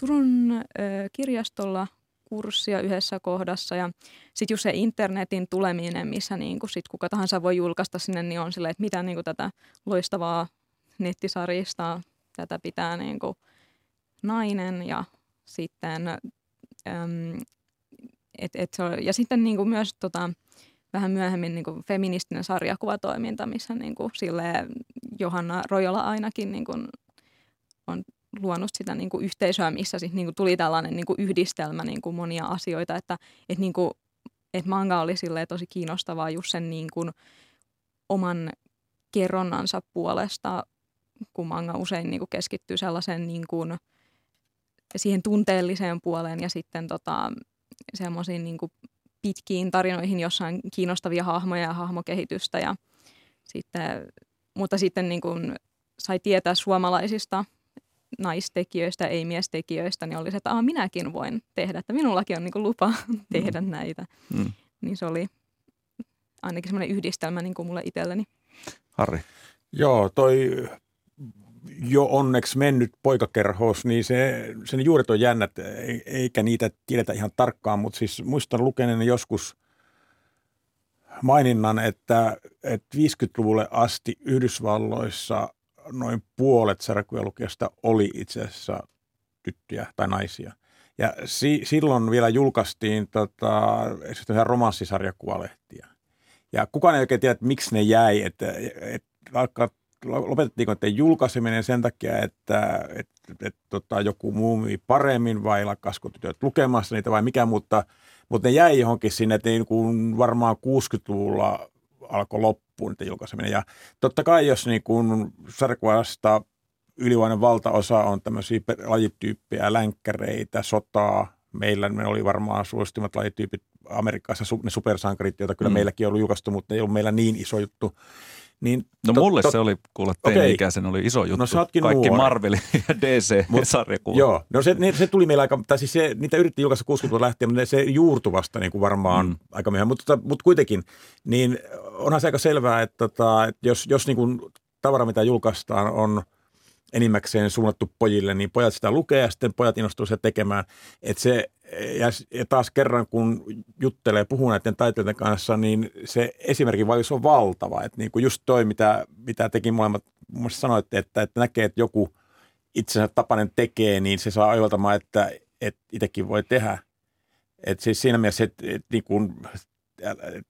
Turun ö, kirjastolla kurssia yhdessä kohdassa ja sitten just se internetin tuleminen, missä niinku sit kuka tahansa voi julkaista sinne, niin on silleen, että mitä niinku tätä loistavaa nettisarjista tätä pitää niinku nainen ja sitten, äm, et, et se on, ja sitten niinku myös tota, vähän myöhemmin niinku feministinen sarjakuvatoiminta, missä niinku silleen Johanna Rojola ainakin niinku on luonut sitä niin kuin yhteisöä, missä sit, niin kuin tuli tällainen niin kuin yhdistelmä niin kuin monia asioita, että et, niin kuin, et manga oli silleen tosi kiinnostavaa just sen niin kuin oman kerronnansa puolesta, kun manga usein niin kuin keskittyy sellaisen niin kuin siihen tunteelliseen puoleen ja sitten tota, semmoisiin niin kuin pitkiin tarinoihin, jossa on kiinnostavia hahmoja ja hahmokehitystä. Ja sitten, mutta sitten niin kuin sai tietää suomalaisista naistekijöistä, ei miestekijöistä, niin oli se, että Aa, minäkin voin tehdä, että minullakin on niin kuin lupa tehdä mm. näitä. Mm. Niin se oli ainakin semmoinen yhdistelmä niin kuin mulle itselleni. Harri. Joo, toi jo onneksi mennyt poikakerhos, niin se, sen juuret on jännät, eikä niitä tiedetä ihan tarkkaan, mutta siis muistan lukeneeni joskus maininnan, että, että viisikymmentäluvulle asti Yhdysvalloissa noin puolet sarjakuvan lukijasta oli itse asiassa tyttöjä tai naisia. Ja si- silloin vielä julkaistiin tota, esimerkiksi romanssisarjakuvalehtiä. Ja kukaan ei oikein tiedä, että miksi ne jäi. Että, et, alkaa, lopetettiinko te julkaiseminen sen takia, että et, et, tota, joku muumi paremmin vai lakkasko tytöt lukemassa niitä vai mikä, mutta, mutta ne jäi johonkin sinne, että niin kuin varmaan kuusikymmentäluvulla alkoi loppuun niiden julkaiseminen. Ja totta kai, jos niin kun sarjakuvasta ylivoimainen valtaosa on tämmöisiä lajityyppejä, länkkäreitä, sotaa, meillä ne oli varmaan suosittuimmat lajityypit Amerikassa ne supersankarit, joita kyllä mm. meilläkin on ollut julkaistu, mutta ne ei ollut meillä niin iso juttu. Niin, no to, mulle to, se oli, kuule, teini-ikäisen oli iso juttu. No sä ootkin kaikki nuori. Marvel ja D C-sarjakuva. Joo, no se, ne, se tuli meillä aika, tai siis se, niitä yritti julkaista kuusikymmentäluvun lähtien, mutta se juurtu vasta niin kuin varmaan mm. aika myöhään. Mutta, mutta kuitenkin, niin onhan se aika selvää, että, että jos, jos niin kuin tavara, mitä julkaistaan, on enimmäkseen suunnattu pojille, niin pojat sitä lukee ja sitten pojat innostuu sitä tekemään. Et se, ja taas kerran, kun juttelee, puhuu näiden taiteilijoiden kanssa, niin se esimerkin vaikutus on valtava. Et niin kuin just toi, mitä, mitä tekin molemmat muun muassa sanoitte, että, että näkee, että joku itsensä tapainen tekee, niin se saa ajatelmaan, että, että itsekin voi tehdä. Et siis siinä mielessä, että, että niin kuin,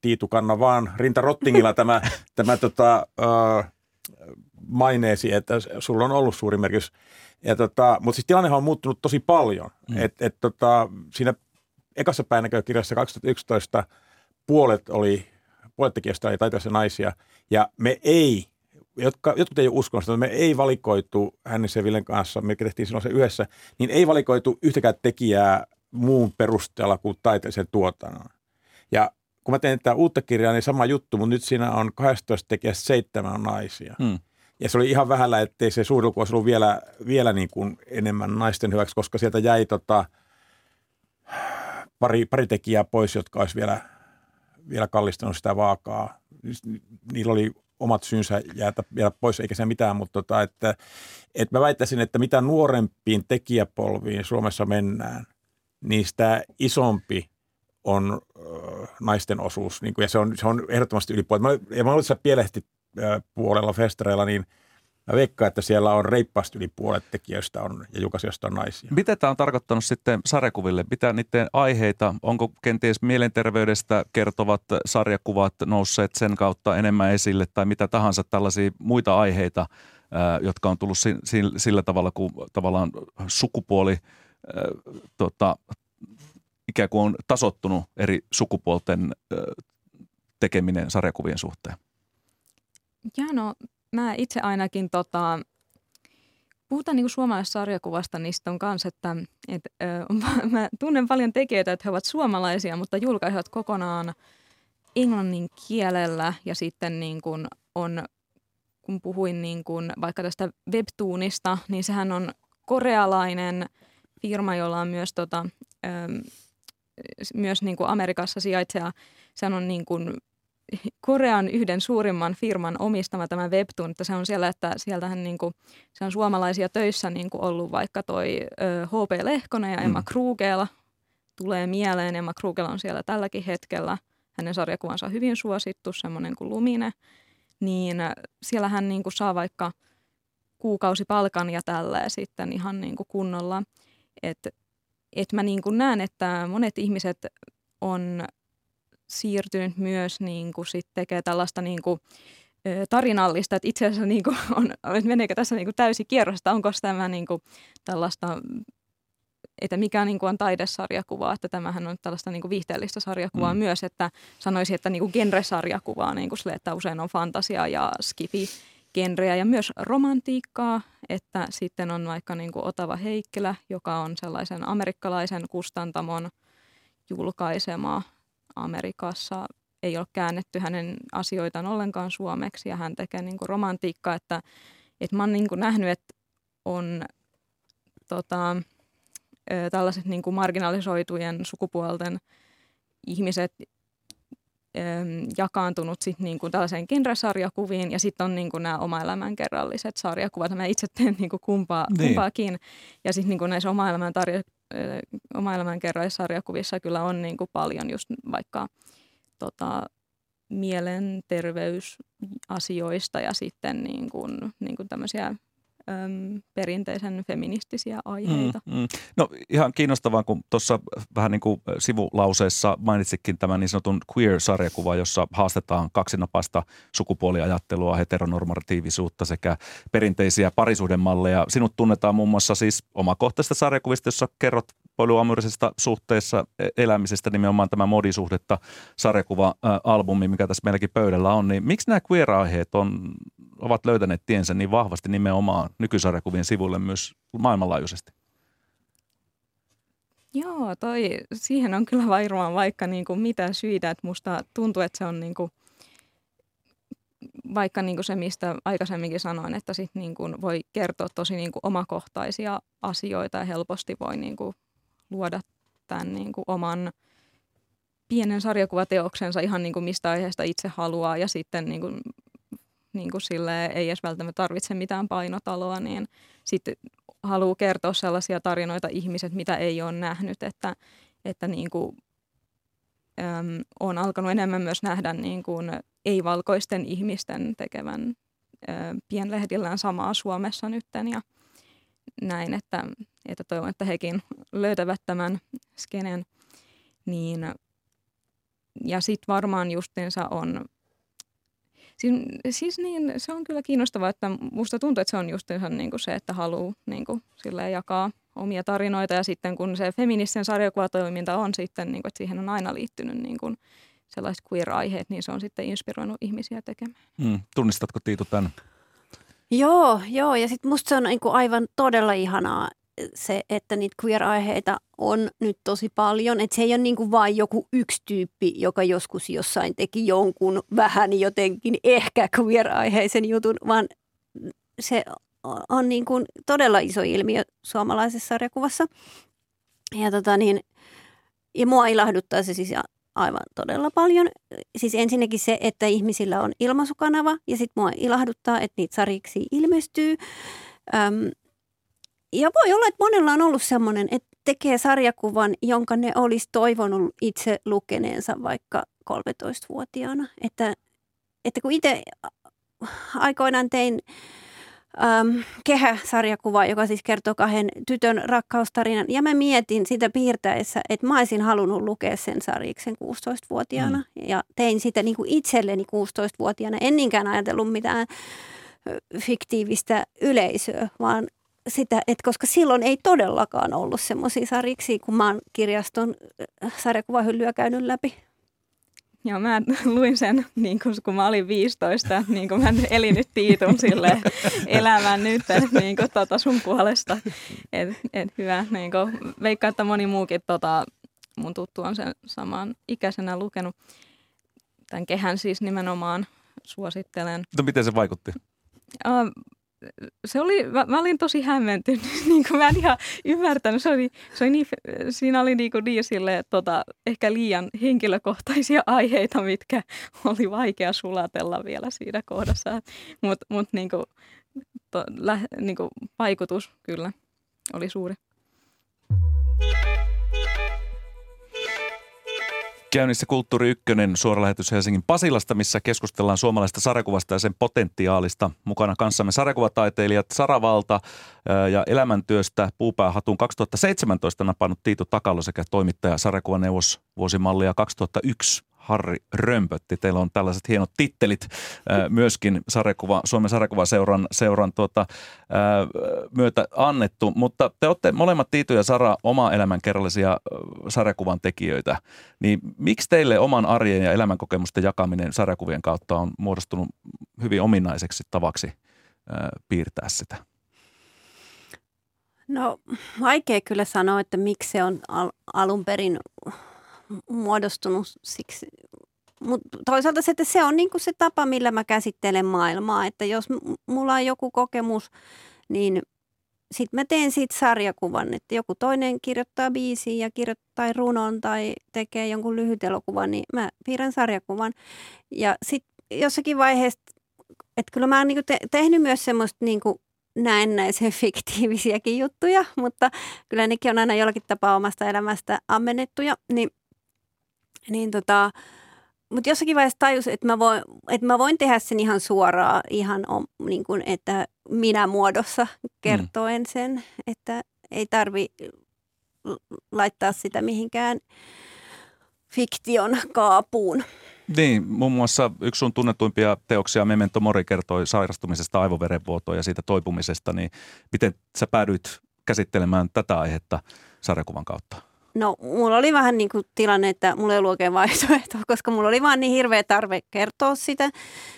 Tiitu, kanna vaan rintarottingilla tämä, tämä tota, ö, maineesi, että sulla on ollut suuri merkitys. Ja tota, mutta siis tilannehan on muuttunut tosi paljon. Mm. Et, et tota, siinä ekassa Päinnäkökirjassa kaksituhattayksitoista puolet oli, puolet tekijöistä oli taiteilijoista naisia. Ja me ei, jotka, jotkut ei ole uskonut, että me ei valikoitu Hännisen ja Villen kanssa, me tehtiin silloin se yhdessä, niin ei valikoitu yhtäkään tekijää muun perusteella kuin taiteellisen tuotannon. Ja kun mä teen tätä uutta kirjaa, niin sama juttu, mutta nyt siinä on kahdeksantoista tekijästä seitsemän on naisia. Mm. Ja se oli ihan vähällä, ettei se suurin olisi ollut vielä, vielä niin kuin enemmän naisten hyväksi, koska sieltä jäi tota pari, pari tekijää pois, jotka olisi vielä, vielä kallistanut sitä vaakaa. Niillä oli omat syynsä jäätä vielä pois, eikä se mitään, mutta tota, että, että mä väittäisin, että mitä nuorempiin tekijäpolviin Suomessa mennään, niin sitä isompi on äh, naisten osuus, niin kuin, ja se on, se on ehdottomasti ylipuolella. Mä, ja mä olin tässä pielehti äh, puolella festareilla, niin mä veikkaan, että siellä on reippaasti yli puolet tekijöistä on, ja julkaisijoista on naisia. Mitä tämä on tarkoittanut sitten sarjakuville? Mitä niiden aiheita? Onko kenties mielenterveydestä kertovat sarjakuvat nousseet sen kautta enemmän esille, tai mitä tahansa tällaisia muita aiheita, äh, jotka on tullut si- si- sillä tavalla, kun tavallaan sukupuoli äh, tota, ikään kuin on tasoittunut eri sukupuolten tekeminen sarjakuvien suhteen? Joo, no mä itse ainakin, tota, puhutaan niin kuin suomalaisesta sarjakuvasta, niin sitten on kanssa, että et, ö, mä tunnen paljon tekijöitä, että he ovat suomalaisia, mutta julkaisivat kokonaan englannin kielellä ja sitten niin kuin on, kun puhuin niin kuin vaikka tästä Webtoonista, niin sehän on korealainen firma, jolla on myös tota, myös niin kuin Amerikassa sijaitseva, se on niin kuin Korean yhden suurimman firman omistama tämä Webtoon, että se on siellä, että sieltähän niin kuin, se on suomalaisia töissä niin kuin ollut vaikka toi H P Lehkonen ja Emma mm. Krugella tulee mieleen. Emma Krugella on siellä tälläkin hetkellä, hänen sarjakuvansa on hyvin suosittu, semmoinen kuin Lumine, niin siellähän niin kuin saa vaikka kuukausipalkan ja tälleen sitten ihan niin kuin kunnolla, että Että mä niin kuin näen, että monet ihmiset on siirtynyt myös niin kuin sit tekee tällaista niin kuin tarinallista, että itse asiassa niin kuin on, että meneekö tässä niin kuin täysi kierros, että onko tämä niin kuin tällaista, että mikä niin kuin on taidesarjakuvaa, että tämähän on tällaista niin kuin viihteellistä sarjakuvaa mm. myös, että sanoisin, että niin kuin genresarjakuvaa, niin kuin sille, että usein on fantasia ja skifi genreä ja myös romantiikkaa, että sitten on vaikka niin kuin Otava Heikkilä, joka on sellaisen amerikkalaisen kustantamon julkaisema Amerikassa. Ei ole käännetty hänen asioitaan ollenkaan suomeksi ja hän tekee niin kuin romantiikkaa. Että, että mä oon niin kuin nähnyt, että on tota, tällaiset niin kuin marginalisoitujen sukupuolten ihmiset, jakaantunut sitten niinku tällaiseen genresarjakuviin ja sitten on niinku nämä omaelämän kerralliset sarjakuvat. Mä itse teen niinku kumpaa, niin. kumpaakin. Ja sitten niinku näissä omaelämän, tarjo- omaelämän kerrallissarjakuvissa kyllä on niinku paljon just vaikka tota, mielenterveysasioista ja sitten niinku, niinku tämmöisiä perinteisen feministisiä aiheita. Mm, mm. No ihan kiinnostavaa, kun tuossa vähän niin kuin sivulauseessa mainitsikin tämän niin sanotun queer-sarjakuva, jossa haastetaan kaksinapaista sukupuoliajattelua, heteronormatiivisuutta sekä perinteisiä parisuhdemalleja. Sinut tunnetaan muun muassa siis omakohtaisista sarjakuvista, jossa kerrot polyamorisesta suhteessa elämisestä, nimenomaan tämä Modisuhdetta sarjakuva-albumi, mikä tässä meilläkin pöydällä on. Niin miksi nämä queer-aiheet on, ovat löytäneet tiensä niin vahvasti nimenomaan nykysarjakuvien sivuille myös maailmanlaajuisesti? Joo, toi, siihen on kyllä varmaan vaikka niin kuin mitä syitä, että musta tuntuu, että se on niin kuin, vaikka niin kuin se, mistä aikaisemminkin sanoin, että sit niin kuin voi kertoa tosi niin kuin omakohtaisia asioita ja helposti voi niin kuin luoda tämän niin kuin oman pienen sarjakuvateoksensa ihan niin kuin mistä aiheesta itse haluaa ja sitten niin kuin, niin kuin silleen ei edes välttämättä tarvitse mitään painotaloa, niin sitten haluaa kertoa sellaisia tarinoita ihmiset, mitä ei ole nähnyt, että, että niin kuin, äm, on alkanut enemmän myös nähdä niin kuin ei-valkoisten ihmisten tekevän ä, pienlehdillään samaa Suomessa nytten ja näin, että, että toivon, että hekin löytävät tämän skenen. Niin, ja sitten varmaan justiinsa on, siis, siis niin, se on kyllä kiinnostavaa, että musta tuntuu, että se on justiinsa niin kuin se, että haluaa niin kuin silleen jakaa omia tarinoita ja sitten kun se feministinen sarjakuvatoiminta on sitten, niin kuin, että siihen on aina liittynyt niin kuin sellaiset queer-aiheet, niin se on sitten inspiroinut ihmisiä tekemään. Mm. Tunnistatko Tiitu tämän? Joo, joo, ja sitten musta se on niinku aivan todella ihanaa se, että niitä queer-aiheita on nyt tosi paljon. Että se ei ole niinku vain joku yksi tyyppi, joka joskus jossain teki jonkun vähän jotenkin ehkä queer-aiheisen jutun, vaan se on niinku todella iso ilmiö suomalaisessa sarjakuvassa. Ja, tota niin, ja mua ilahduttaa se siis aivan todella paljon. Siis ensinnäkin se, että ihmisillä on ilmaisukanava ja sitten mua ilahduttaa, että niitä sarjiksi ilmestyy. Öm, ja voi olla, että monella on ollut semmoinen, että tekee sarjakuvan, jonka ne olisi toivonut itse lukeneensa vaikka kolmetoistavuotiaana. Että, että kun itse aikoinaan tein öm, Kehä-sarjakuvaa, joka siis kertoo kahden tytön rakkaustarinan, ja mä mietin sitä piirtäessä, että mä olisin halunnut lukea sen sarjiksen kuusitoistavuotiaana. Mm. Ja tein sitä niin kuin itselleni kuusitoistavuotiaana. En niinkään ajatellut mitään fiktiivistä yleisöä, vaan sitä, että koska silloin ei todellakaan ollut semmoisia sarjiksia, kun mä oon kirjaston sarjakuvahyllyä käynyt läpi. Joo, mä luin sen, niin kun, kun mä olin viisitoista, niin kun mä elin nyt Tiitun silleen elämän nyt niin kun, tota sun puolesta. Et, et hyvä, niin kun, veikkaan, että moni muukin tota, mun tuttu on sen saman ikäisenä lukenut. Tämän Kehän siis nimenomaan suosittelen. No miten se vaikutti? Uh, Se oli, mä, mä olin tosi hämmentynyt, niin kuin mä en ihan ymmärtänyt, se oli, se oli niin, siinä oli niin, niin sille, tota, ehkä liian henkilökohtaisia aiheita, mitkä oli vaikea sulatella vielä siinä kohdassa, mutta mut, niin niin vaikutus kyllä oli suuri. Käynnissä Kulttuuriykkönen, suoralähetys Helsingin Pasilasta, missä keskustellaan suomalaisesta sarjakuvasta ja sen potentiaalista. Mukana kanssamme sarjakuvataiteilijat Sara Valta ja elämäntyöstä Puupäähatun kaksituhattaseitsemäntoista napannut Tiitu Takalo sekä toimittaja sarjakuvaneuvos vuosimallia kaksituhattayksi Harri Römpötti. Teillä on tällaiset hienot tittelit myöskin sarjakuva, Suomen sarjakuvaseuran seuran tuota, myötä annettu, mutta te olette molemmat Tiitu ja Sara oma elämän kerrallisia sarjakuvan tekijöitä. Niin miksi teille oman arjen ja elämänkokemusten jakaminen sarjakuvien kautta on muodostunut hyvin ominaiseksi tavaksi piirtää sitä? No vaikea kyllä sanoa, että miksi se on al- alun perin muodostunut siksi, mutta toisaalta se, että se on niinku se tapa, millä mä käsittelen maailmaa, että jos mulla on joku kokemus, niin sit mä teen siitä sarjakuvan, että joku toinen kirjoittaa biisiä ja kirjoittaa runon tai tekee jonkun lyhyt elokuvan, niin mä piirrän sarjakuvan ja sit jossakin vaiheessa, että kyllä mä oon niinku te- tehnyt myös semmoista niinku näennäisen fiktiivisiäkin juttuja, mutta kyllä nekin on aina jollakin tapaa omasta elämästä ammennettuja, niin Niin tota, mutta jossakin vaiheessa tajus, että mä voin, että mä voin tehdä sen ihan suoraan, ihan niin kuin, että minä muodossa kertoen sen, että ei tarvi laittaa sitä mihinkään fiktion kaapuun. Niin, muun muassa yksi sun tunnetuimpia teoksia Memento Mori kertoi sairastumisesta aivoverenvuotoon ja siitä toipumisesta, niin miten sä päädyit käsittelemään tätä aihetta sarjakuvan kautta? No, mulla oli vähän niin kuin tilanne, että mulla ei ollut oikein vaihtoehtoa, koska mulla oli vaan niin hirveä tarve kertoa sitä.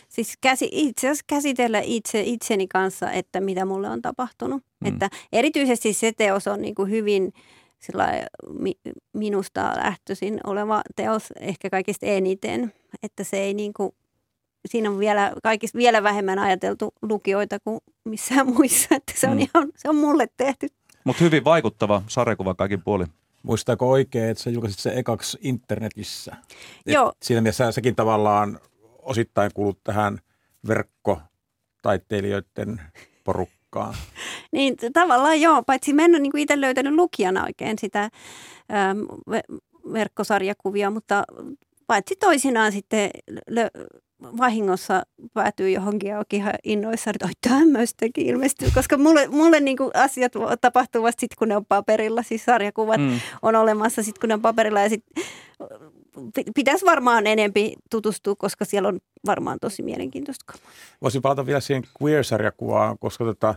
Siis käsi, itse asiassa käsitellä itse, itseni kanssa, että mitä mulle on tapahtunut. Mm. Että erityisesti se teos on niin kuin hyvin minusta lähtöisin oleva teos ehkä kaikista eniten, että se ei niin kuin, siinä on vielä, kaikista vielä vähemmän ajateltu lukijoita kuin missään muissa, että se on, mm. ihan, se on mulle tehty. Mutta hyvin vaikuttava sarjakuva kaikin puolin. Muistaako oikein, että sä julkaisit se ekaksi internetissä? Joo. Et siinä mielessä sekin tavallaan osittain kuulut tähän verkkotaiteilijoiden porukkaan. Niin tavallaan joo, paitsi mä en ole niin itse löytänyt lukijana oikein sitä äm, verkkosarjakuvia, mutta paitsi toisinaan sitten lö- vahingossa päätyy johonkin ja onkin ihan innoissa, että oi tämmöistäkin ilmestyy, koska mulle, mulle niin kuin asiat tapahtuvat sitten, kun ne on paperilla, siis sarjakuvat mm. on olemassa sitten, kun ne on paperilla ja sitten pitäisi varmaan enempi tutustua, koska siellä on varmaan tosi mielenkiintoista. Voisin palata vielä siihen queer-sarjakuvaan, koska tota,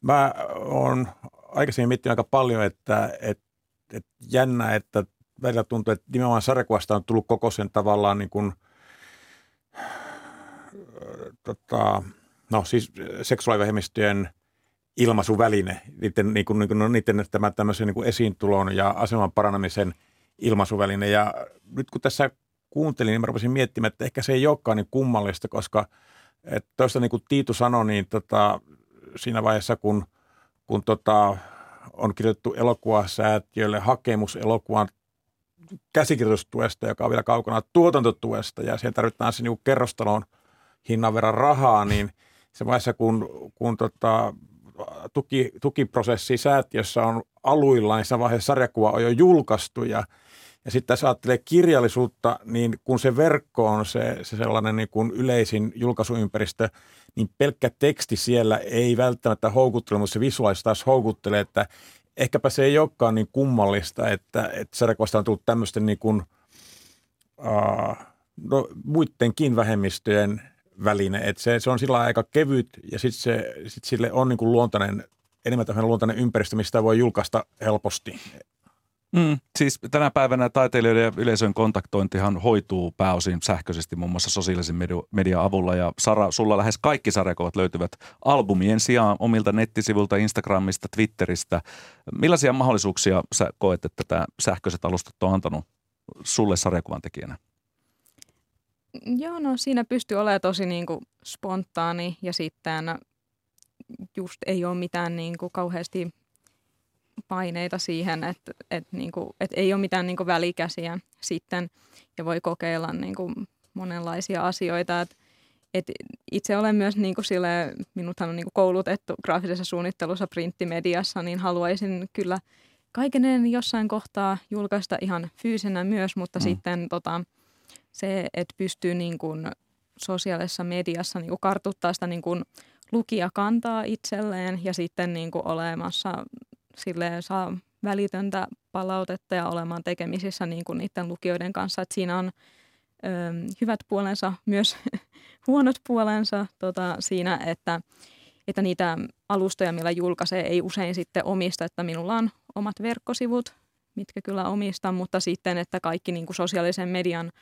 mä oon aikaisemmin miettinyt aika paljon, että et, et jännä, että välillä tuntuu, että nimenomaan sarjakuvasta on tullut koko sen tavallaan niin kuin Tota, no siis seksuaalivähemmistöjen ilmaisuväline, niiden, niin kuin, no, niiden tämän tämmöisen niin kuin esiintulon ja aseman paranamisen ilmaisuväline. Ja nyt kun tässä kuuntelin, niin mä rupesin miettimään, että ehkä se ei olekaan niin kummallista, koska toista niin kuin Tiitu sanoi, niin tota, siinä vaiheessa kun, kun tota, on kirjoitettu elokuvasäätiölle hakemus elokuvan käsikirjoitustuesta, joka on vielä kaukana tuotantotuesta ja siihen tarvitaan se niin kerrostaloon hinnan verran rahaa, niin se vaiheessa, kun, kun tota, tuki, tukiprosessi säätiössä on aluillaan, niin siinä vaiheessa sarjakuva on jo julkaistu. Ja, ja sitten tässä ajattelee kirjallisuutta, niin kun se verkko on se, se sellainen niin kuin yleisin julkaisuympäristö, niin pelkkä teksti siellä ei välttämättä houkuttele, mutta se visuaalisesti taas houkuttelee, että ehkäpä se ei olekaan niin kummallista, että, että sarjakuvasta on tullut tämmöisten niin kuin, uh, no, muidenkin vähemmistöjen väline, että se, se on sillä aika kevyt ja sitten sit sille on niin kuin luontainen, enemmän tämmöinen luontainen ympäristö, mistä voi julkaista helposti. Mm, siis tänä päivänä taiteilijoiden ja yleisön kontaktointihan hoituu pääosin sähköisesti muun muassa sosiaalisen median avulla ja Sara, sulla lähes kaikki sarjakuvat löytyvät albumien sijaan omilta nettisivuilta, Instagramista, Twitteristä. Millaisia mahdollisuuksia sä koet, että tämä sähköiset alustat on antanut sulle sarjakuvan tekijänä? Joo, no siinä pystyy olemaan tosi niin kuin spontaani ja sitten just ei ole mitään niin kuin kauheasti paineita siihen, että, että, niin kuin, että ei ole mitään niin kuin välikäsiä sitten ja voi kokeilla niin kuin monenlaisia asioita. Että, että itse olen myös niin kuin sille, minuthan on niin kuin koulutettu graafisessa suunnittelussa printtimediassa, niin haluaisin kyllä kaiken jossain kohtaa julkaista ihan fyysinä myös, mutta mm. sitten tota, se, että pystyy niin kuin sosiaalisessa mediassa niin kuin kartuttaa sitä niin kuin lukijakantaa itselleen ja sitten niin kuin olemassa silleen saa välitöntä palautetta ja olemaan tekemisissä niin kuin niiden lukijoiden kanssa. Et siinä on ö, hyvät puolensa, myös huonot puolensa tota, siinä, että, että niitä alustoja, millä julkaisee, ei usein sitten omista, että minulla on omat verkkosivut, mitkä kyllä omistan, mutta sitten, että kaikki niin kuin sosiaalisen median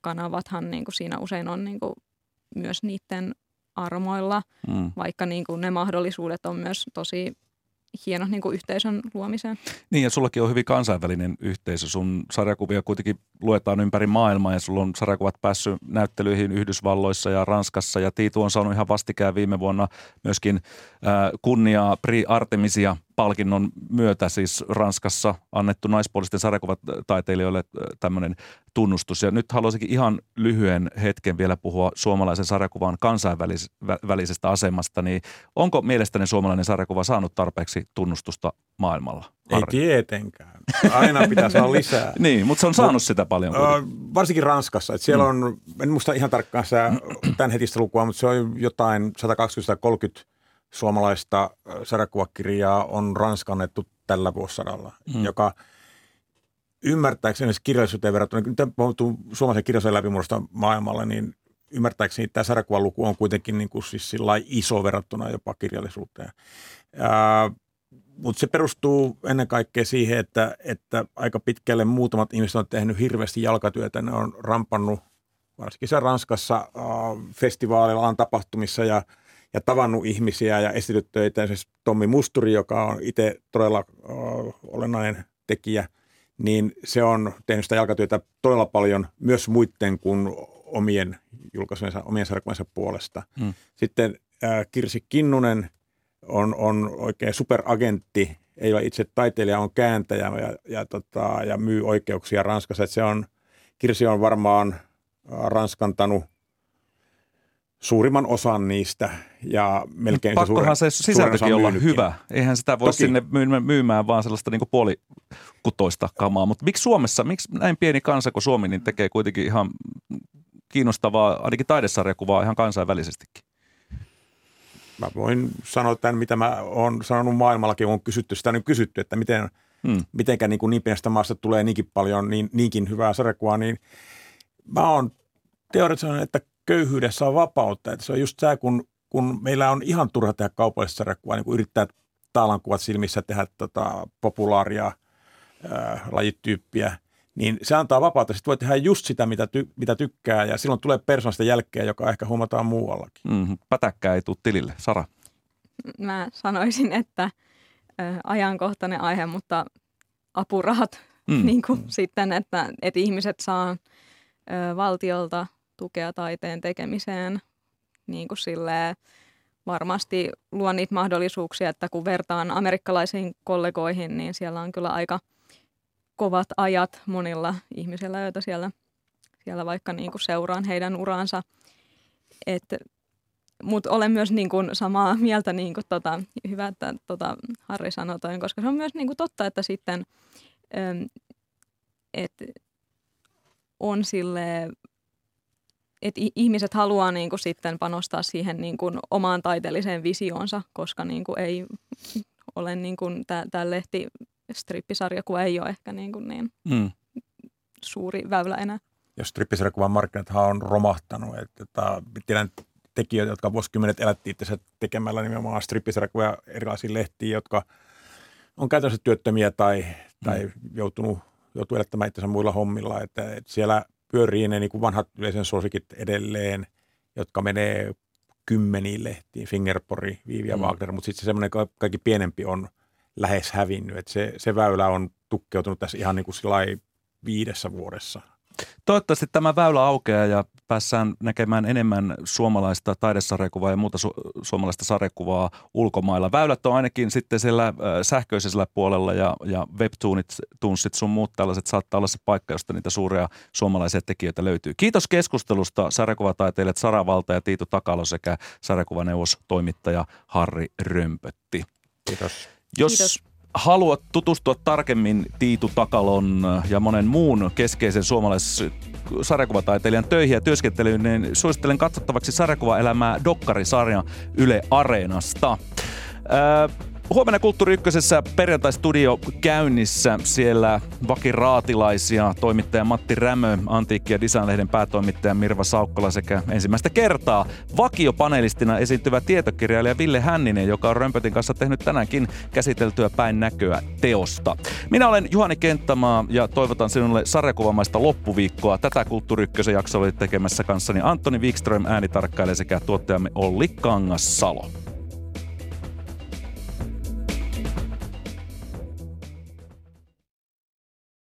kanavathan niin kuin siinä usein on niin kuin myös niiden armoilla, mm. vaikka niin kuin ne mahdollisuudet on myös tosi hienot niin kuin yhteisön luomiseen. Niin ja sullakin on hyvin kansainvälinen yhteisö. Sun sarjakuvia kuitenkin luetaan ympäri maailmaa ja sulla on sarjakuvat päässyt näyttelyihin Yhdysvalloissa ja Ranskassa ja Tiitu on saanut ihan vastikään viime vuonna myöskin äh, kunniaa Prix Artemisia -palkinnon myötä, siis Ranskassa annettu naispuolisten sarjakuvataiteilijoille tämmöinen tunnustus. Ja nyt haluaisinkin ihan lyhyen hetken vielä puhua suomalaisen sarjakuvan kansainvälisestä asemasta. Niin onko mielestäni suomalainen sarjakuva saanut tarpeeksi tunnustusta maailmalla? Harri? Ei tietenkään. Aina pitää saada lisää. Niin, mutta se on saanut Mut, sitä paljon. Kuitenkin. Varsinkin Ranskassa. Että siellä mm. on, en muista ihan tarkkaan sitä tämän hetistä lukua, mutta se on jotain sata kaksikymmentä kolmekymmentä suomalaista sarjakuvakirjaa on ranskannettu tällä vuosisadalla, mm. joka ymmärtääkseni kirjallisuuteen verrattuna, nyt on puhuttu suomalaisen kirjallisuuden läpimurrosta maailmalla, niin ymmärtääkseni tämä sarjakuvaluku on kuitenkin niin kuin siis iso verrattuna jopa kirjallisuuteen. Ää, mutta se perustuu ennen kaikkea siihen, että, että aika pitkälle muutamat ihmiset on tehnyt hirveästi jalkatyötä. Ne on rampannut varsinkin Ranskassa ää, festivaaleilla, tapahtumissa ja ja tavannut ihmisiä ja esitellyt töitä. Siis Tommi Musturi, joka on itse todella olennainen tekijä, niin se on tehnyt sitä jalkatyötä todella paljon myös muiden kuin omien julkaisujensa, omien sarjakuvansa puolesta. Mm. Sitten äh, Kirsi Kinnunen on, on oikein superagentti, ei ole itse taiteilija, on kääntäjä ja, ja, tota, ja myy oikeuksia Ranskassa. Et se on, Kirsi on varmaan äh, ranskantanut suurimman osan niistä ja melkein se suurin, pakkohan se sisältökin olla hyvä. Eihän sitä voi Toki. sinne myymään vaan sellaista niin kuin puolikutoista kamaa. Mutta miksi Suomessa, miksi näin pieni kansa kuin Suomi niin tekee kuitenkin ihan kiinnostavaa, ainakin taidesarjakuvaa ihan kansainvälisestikin? Mä voin sanoa tämän, mitä mä oon sanonut maailmallakin, kun on kysytty sitä, niin kysytty, että miten, hmm. mitenkä niin, niin pienestä maasta tulee niinkin paljon, niin, niinkin hyvää sarjakuvaa, niin mä oon teoreettisesti, että köyhyydessä on vapautta. Että se on just tämä, kun, kun meillä on ihan turha tehdä kaupallista sarjakuvaa, niin kun yrittää taalankuvat silmissä tehdä tota, populaaria ää, lajityyppiä, niin se antaa vapautta. Sitten voi tehdä just sitä, mitä, ty- mitä tykkää, ja silloin tulee persoonallista jälkeä, joka ehkä huomataan muuallakin. Mm-hmm. Pätäkkää ei tule tilille. Sara? Mä sanoisin, että ä, ajankohtainen aihe, mutta apurahat mm. niin kuin mm. sitten, että, että ihmiset saa ä, valtiolta tukea taiteen tekemiseen, niin kuin silleen varmasti luo niitä mahdollisuuksia, että kun vertaan amerikkalaisiin kollegoihin, niin siellä on kyllä aika kovat ajat monilla ihmisillä, joita siellä, siellä vaikka niin kuin seuraan heidän uraansa. Mutta olen myös niin kuin samaa mieltä, niin kuin tota, hyvä, että tota Harri sanoi toin, koska se on myös niin kuin totta, että sitten et on silleen, että ihmiset haluaa niin kuin sitten panostaa siihen niin kuin omaan taiteelliseen visioonsa, koska niin kuin ei ole niin kuin tämä lehtistrippisarjakuva ei ole ehkä niin, kuin niin mm. suuri väylä enää. Ja strippisarjakuvan markkinathan on romahtanut. Että tiedän tekijöitä, jotka vuosikymmenet elätti itse tekemällä nimenomaan strippisarjakuvia erilaisiin lehtiin, jotka on käytännössä työttömiä tai, mm. tai joutunut, joutuu elättämään itsensä muilla hommilla. Että, että siellä pyörii ne niin kuin vanhat yleisen suosikit edelleen, jotka menee kymmeniin lehtiin, Fingerpori, Viivi ja mm. Wagner, mutta sitten se semmoinen kaikki pienempi on lähes hävinnyt. Et se, se väylä on tukkeutunut tässä ihan niin kuin sillai viidessä vuodessa. Toivottavasti tämä väylä aukeaa ja päässään näkemään enemmän suomalaista taidesarjakuvaa ja muuta su- suomalaista sarjakuvaa ulkomailla. Väylät on ainakin sitten siellä äh, sähköisellä puolella ja, ja webtoonit, tunssit sun muut tällaiset saattaa olla se paikka, josta niitä suuria suomalaisia tekijöitä löytyy. Kiitos keskustelusta sarjakuvataiteilijat Sara Valta ja Tiitu Takalo sekä sarjakuvaneuvostoimittaja Harri Römpötti. Kiitos. Jos Kiitos. haluat tutustua tarkemmin Tiitu Takalon ja monen muun keskeisen suomalaisen sarjakuvataiteilijan töihin ja työskentelyyn, niin suosittelen katsottavaksi Sarjakuvaelämää dokkarisarja Yle Areenasta. Öö, huomenna Kulttuuriykkösessä perjantai-studio käynnissä. Siellä vakiraatilaisia, toimittaja Matti Rämö, antiikki- ja design-lehden päätoimittaja Mirva Saukkola sekä ensimmäistä kertaa vakiopanelistina esiintyvä tietokirjailija Ville Hänninen, joka on Römpötin kanssa tehnyt tänäänkin käsiteltyä Päinnäköä teosta. Minä olen Juhani Kenttämaa ja toivotan sinulle sarjakuvamaista loppuviikkoa. Tätä Kulttuuriykkösen jaksoa oli tekemässä kanssani Antoni Wikström, äänitarkkailija sekä tuottajamme Olli Kangassalo.